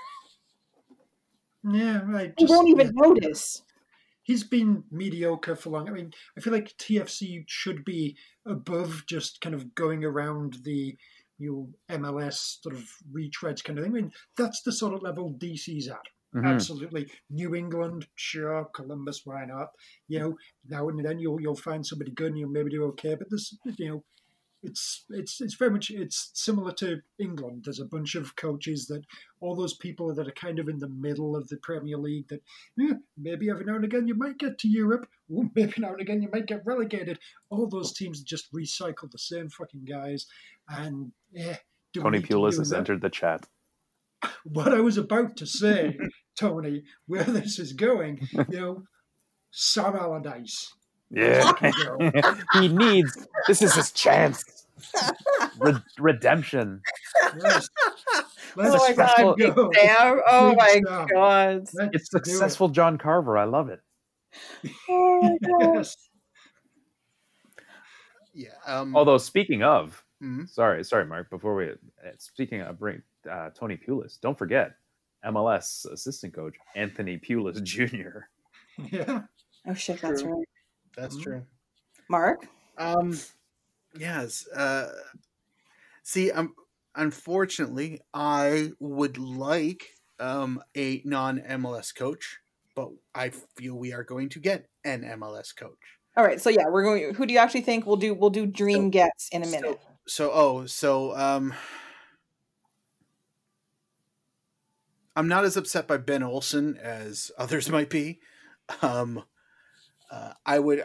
Yeah, right. You won't even notice. He's been mediocre for long. I mean, I feel like TFC should be above just kind of going around the MLS sort of retreads kind of thing. I mean, that's the sort of level DC's at. Mm-hmm. Absolutely. New England, sure. Columbus, why not? You know, now and then you'll find somebody good and you'll maybe do okay. But this, you know, it's very much it's similar to England. There's a bunch of coaches that all those people that are kind of in the middle of the Premier League that maybe every now and again you might get to Europe, or maybe now and again you might get relegated. All those teams just recycle the same fucking guys. And Tony Pulis has entered the chat. What I was about to say, Tony, where this is going, you know, Sam Allardyce. Yeah. He needs, this is his chance. Redemption. Yes. Oh my God, Big Sam. Oh my God. It's successful John Carver. I love it. Oh my God. Yeah. Although speaking of, sorry, Mark, before we, speaking of bring Tony Pulis, don't forget MLS assistant coach Anthony Pulis Jr. Yeah. Oh shit, true. That's right. That's true. Mark? Yes. See, unfortunately, I would like a non-MLS coach, but I feel we are going to get an MLS coach. All right. So yeah, we're going. Who do you actually think we'll do dream gets in a minute? I'm not as upset by Ben Olsen as others might be. I wish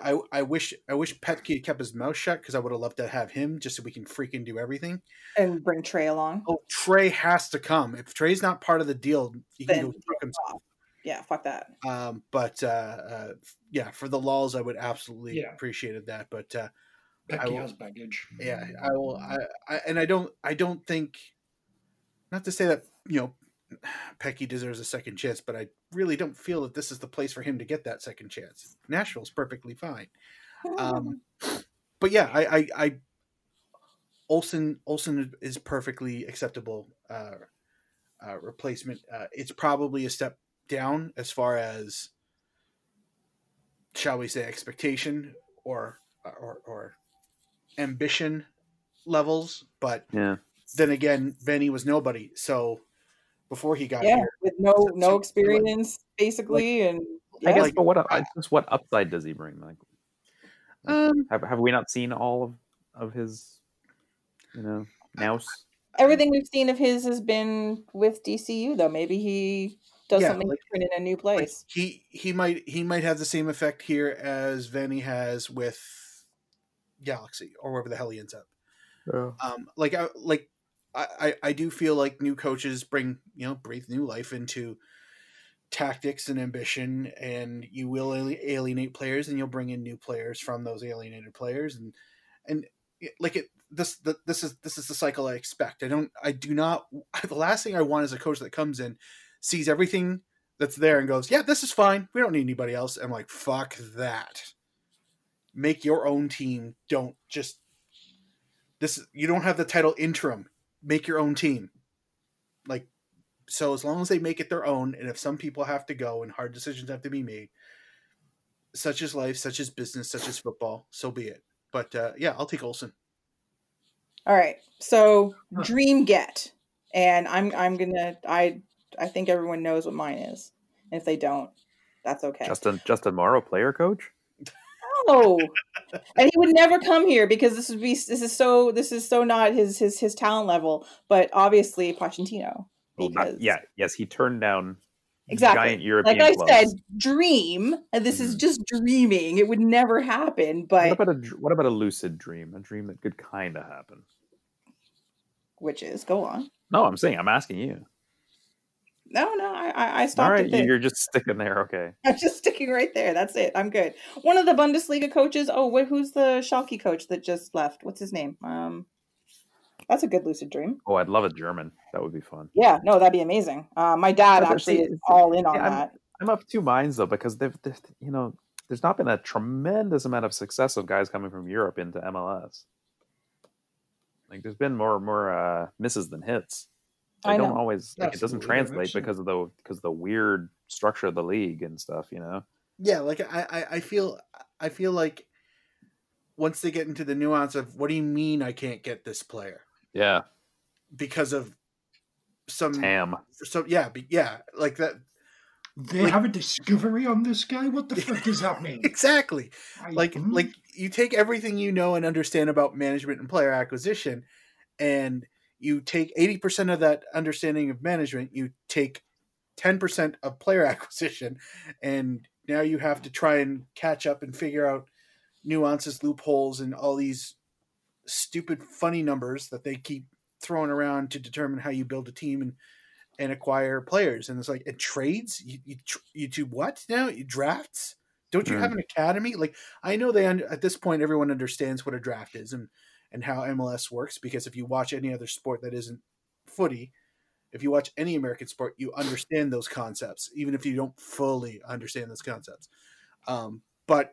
Petke had kept his mouth shut because I would have loved to have him just so we can freaking do everything. And bring Trey along. Oh, Trey has to come. If Trey's not part of the deal, he can go fuck himself. Yeah, fuck that. But for the lulz, I would absolutely appreciated that. But Petke has baggage. Yeah, I will. I don't think. Not to say that Petke deserves a second chance, but I really don't feel that this is the place for him to get that second chance. Nashville's perfectly fine. But yeah, Olsen is perfectly acceptable replacement. It's probably a step down as far as, shall we say, expectation or ambition levels. But then again, Vanney was nobody. So before he got here, with no experience, basically, I guess. But what upside does he bring? Like, have we not seen all of his, nous? Everything we've seen of his has been with DCU, though. Maybe he does something different in a new place. Like he might have the same effect here as Vanney has with Galaxy or wherever the hell he ends up. Yeah. I do feel like new coaches bring, breathe new life into tactics and ambition, and you will alienate players and you'll bring in new players from those alienated players. This is the cycle I expect. The last thing I want is a coach that comes in, sees everything that's there and goes, yeah, this is fine. We don't need anybody else. I'm like, fuck that. Make your own team. You don't have the title interim. Make your own team. Like, so as long as they make it their own, and if some people have to go and hard decisions have to be made, such as life, such as business, such as football, so be it. But I'll take Olsen. All right. So dream get, and I think everyone knows what mine is. And if they don't, that's okay. Justin Morrow, player coach. No, and he would never come here because this is so not his talent level. But obviously Pochettino. Well, he turned down. Exactly. Giant European like I clubs. Said, dream. And this is just dreaming. It would never happen. But what about a lucid dream? A dream that could kind of happen. Which is go on. No, I'm asking you. No, I stopped. All right, you're just sticking there. Okay, I'm just sticking right there. That's it. I'm good. One of the Bundesliga coaches. Oh, who's the Schalke coach that just left? What's his name? That's a good lucid dream. Oh, I'd love a German. That would be fun. Yeah, no, that'd be amazing. My dad actually is all in on that. I'm of two minds though because they've there's not been a tremendous amount of success of guys coming from Europe into MLS. Like there's been more misses than hits. I don't always like it doesn't translate because of the weird structure of the league and stuff, you know. Yeah, like I feel like once they get into the nuance of what do you mean I can't get this player? Yeah. Because of some TAM. So yeah, like that they have a discovery on this guy. What the fuck does that mean? Exactly. Like you take everything you know and understand about management and player acquisition and you take 80% of that understanding of management, you take 10% of player acquisition, and now you have to try and catch up and figure out nuances, loopholes, and all these stupid funny numbers that they keep throwing around to determine how you build a team and acquire players. And it's like, it trades? You do what now? You drafts? Don't you have an academy? Like, I know at this point, everyone understands what a draft is and how MLS works, because if you watch any other sport that isn't footy, if you watch any American sport, you understand those concepts, even if you don't fully understand those concepts. But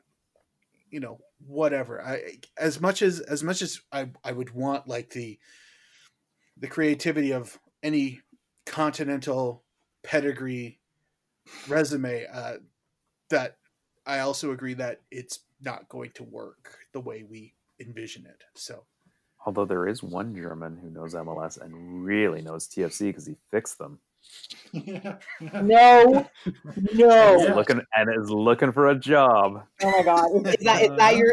you know, whatever. As much as I would want like the creativity of any continental pedigree resume, that I also agree that it's not going to work the way we envision it. So, although there is one German who knows MLS and really knows TFC because he fixed them. Is looking for a job. Oh my god!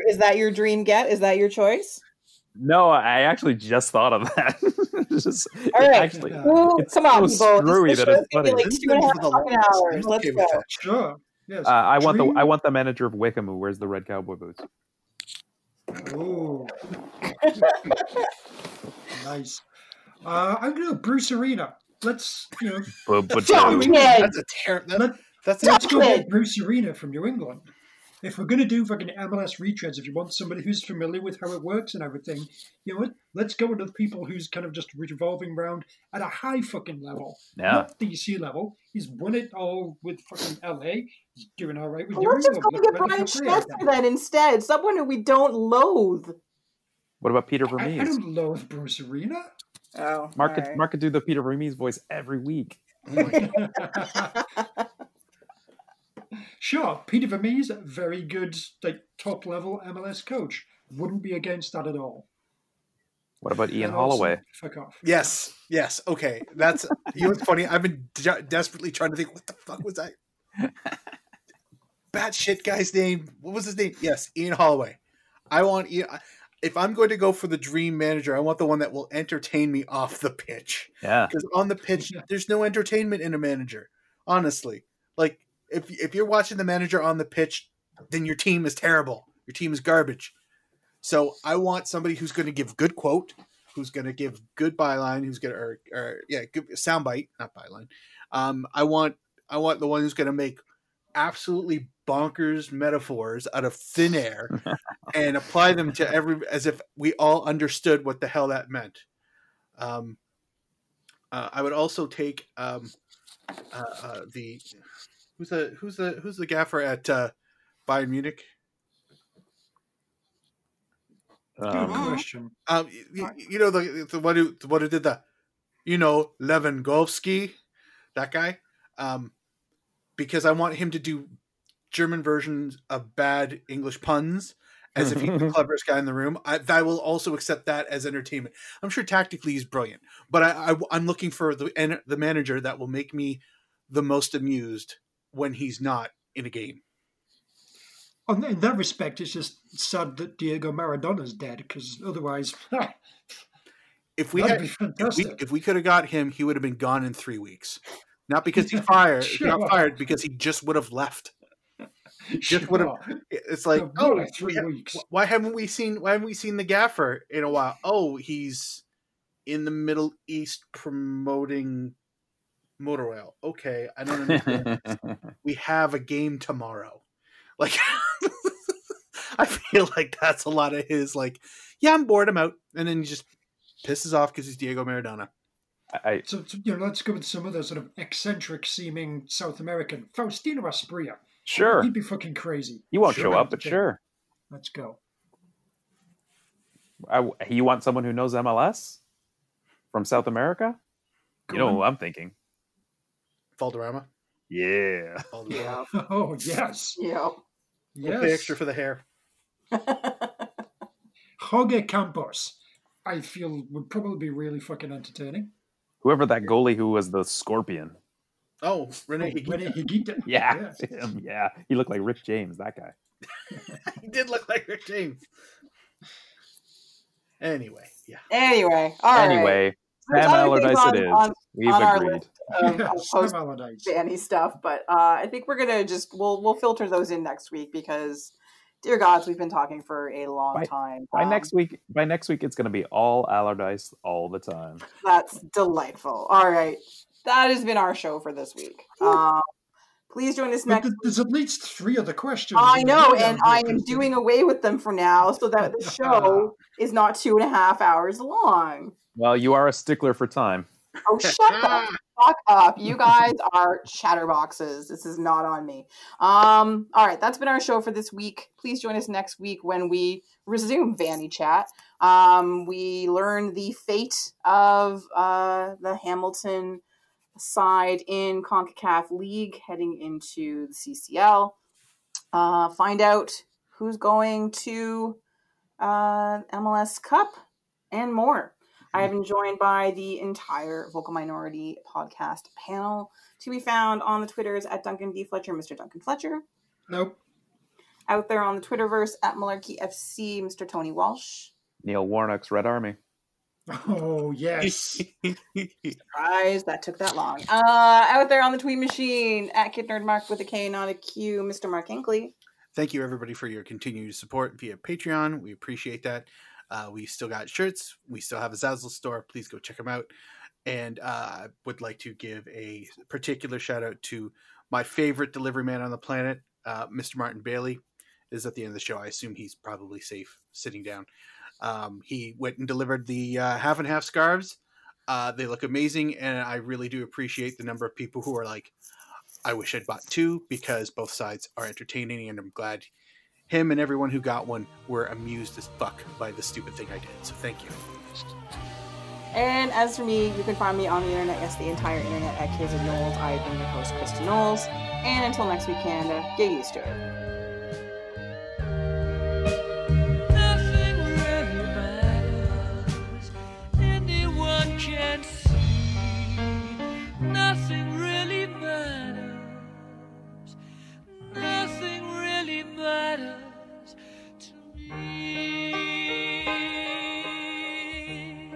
Is that your dream get? Is that your choice? No, I actually just thought of that. Just, all right, actually, it's come on, so people. That it's funny. Like 2.5 hours. Let's go. Sure. Yes. I want the manager of Wickham who wears the red cowboy boots. Oh, nice. I'm going to Bruce Arena. Let's, let's go get Bruce Arena from New England. If we're going to do fucking MLS retreads, if you want somebody who's familiar with how it works and everything, you know what? Let's go with people who's kind of just revolving around at a high fucking level. Yeah. Not DC level. He's won it all with fucking LA. He's doing all right with New England. Let's just go get Brian Chester then instead. Someone who we don't loathe. What about Peter Vermees? I don't loathe Bruce Arena. Oh, Mark could do the Peter Vermees voice every week. Oh my God. Sure, Peter Vermees, very good, like top level MLS coach. Wouldn't be against that at all. What about Ian Holloway? Fuck off. Yes. Okay, that's you. Know what's funny? I've been desperately trying to think. What the fuck was I? Batshit guy's name. What was his name? Yes, Ian Holloway. I want Ian. If I'm going to go for the dream manager, I want the one that will entertain me off the pitch. Yeah. Because on the pitch, there's no entertainment in a manager. Honestly, like. If you're watching the manager on the pitch, then your team is terrible. Your team is garbage. So I want somebody who's going to give good quote, who's going to give good byline, who's going to good soundbite, not byline. I want the one who's going to make absolutely bonkers metaphors out of thin air and apply them to as if we all understood what the hell that meant. I would also take the. Who's the gaffer at Bayern Munich? Good question. The one who did the, Lewandowski, that guy, because I want him to do German versions of bad English puns as if he's the cleverest guy in the room. I will also accept that as entertainment. I'm sure tactically he's brilliant, but I'm looking for the manager that will make me the most amused when he's not in a game. in that respect, it's just sad that Diego Maradona's dead, because otherwise, if we could have got him, he would have been gone in 3 weeks. Not because he got fired, because he just would have left. It's like, oh, 3 weeks. Why haven't we seen the gaffer in a while? Oh, he's in the Middle East promoting motor oil. Okay, I don't understand. We have a game tomorrow. Like, I feel like that's a lot of his. Like, yeah, I'm bored. I'm out, and then he just pisses off because he's Diego Maradona. So let's go with some other sort of eccentric-seeming South American, Faustino Asprilla. Sure, he'd be fucking crazy. He won't show up, but sure. Let's go. You want someone who knows MLS from South America? Go you on. Know who I'm thinking? Valderrama. Yeah. Valderrama. Yeah. Oh yes. Yeah. Yes. We'll pay extra for the hair. Jorge Campos, I feel, would probably be really fucking entertaining. Whoever that goalie who was the Scorpion. Oh, Rene Higuita. Yeah. Yeah. Him, yeah. He looked like Rick James, that guy. He did look like Rick James. Anyway, yeah. Anyway, right. Sam Allardyce it is. We've agreed. Sam Allardyce. Fanny stuff, but I think we're going to just, we'll filter those in next week because, dear gods, we've been talking for a long time. By next week, it's going to be all Allardyce all the time. That's delightful. All right. That has been our show for this week. Please join us next week. There's at least 3 other questions. I know, and I am doing away with them for now so that the show is not 2.5 hours long. Well, you are a stickler for time. Oh, shut the fuck up. You guys are chatterboxes. This is not on me. All right, that's been our show for this week. Please join us next week when we resume Vanney Chat. We learn the fate of the Hamilton side in CONCACAF League heading into the CCL. Find out who's going to MLS Cup and more. I have been joined by the entire Vocal Minority podcast panel to be found on the Twitters at Duncan D. Fletcher, Mr. Duncan Fletcher. Nope. Out there on the Twitterverse at Malarkey FC, Mr. Tony Walsh. Neil Warnock's Red Army. Oh, yes. Surprise, that took that long. Out there on the tweet machine, at KidNerdMark with a K, not a Q, Mr. Mark Hinckley. Thank you, everybody, for your continued support via Patreon. We appreciate that. We still got shirts. We still have a Zazzle store. Please go check them out. And I would like to give a particular shout-out to my favorite delivery man on the planet, Mr. Martin Bailey. This is at the end of the show. I assume he's probably safe sitting down. He went and delivered the half and half scarves. They look amazing, and I really do appreciate the number of people who are like, I wish I'd bought 2 because both sides are entertaining, and I'm glad him and everyone who got one were amused as fuck by the stupid thing I did. So thank you. And as for me, you can find me on the internet, yes, the entire internet, at Kids of Knowles. I've been your host, Kristen Knowles. And until next week, Canada, get used to it. Matters to me. Anyway,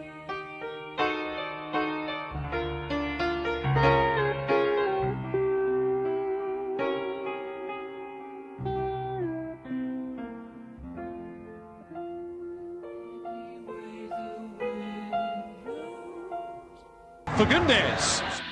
the wind blows. For goodness.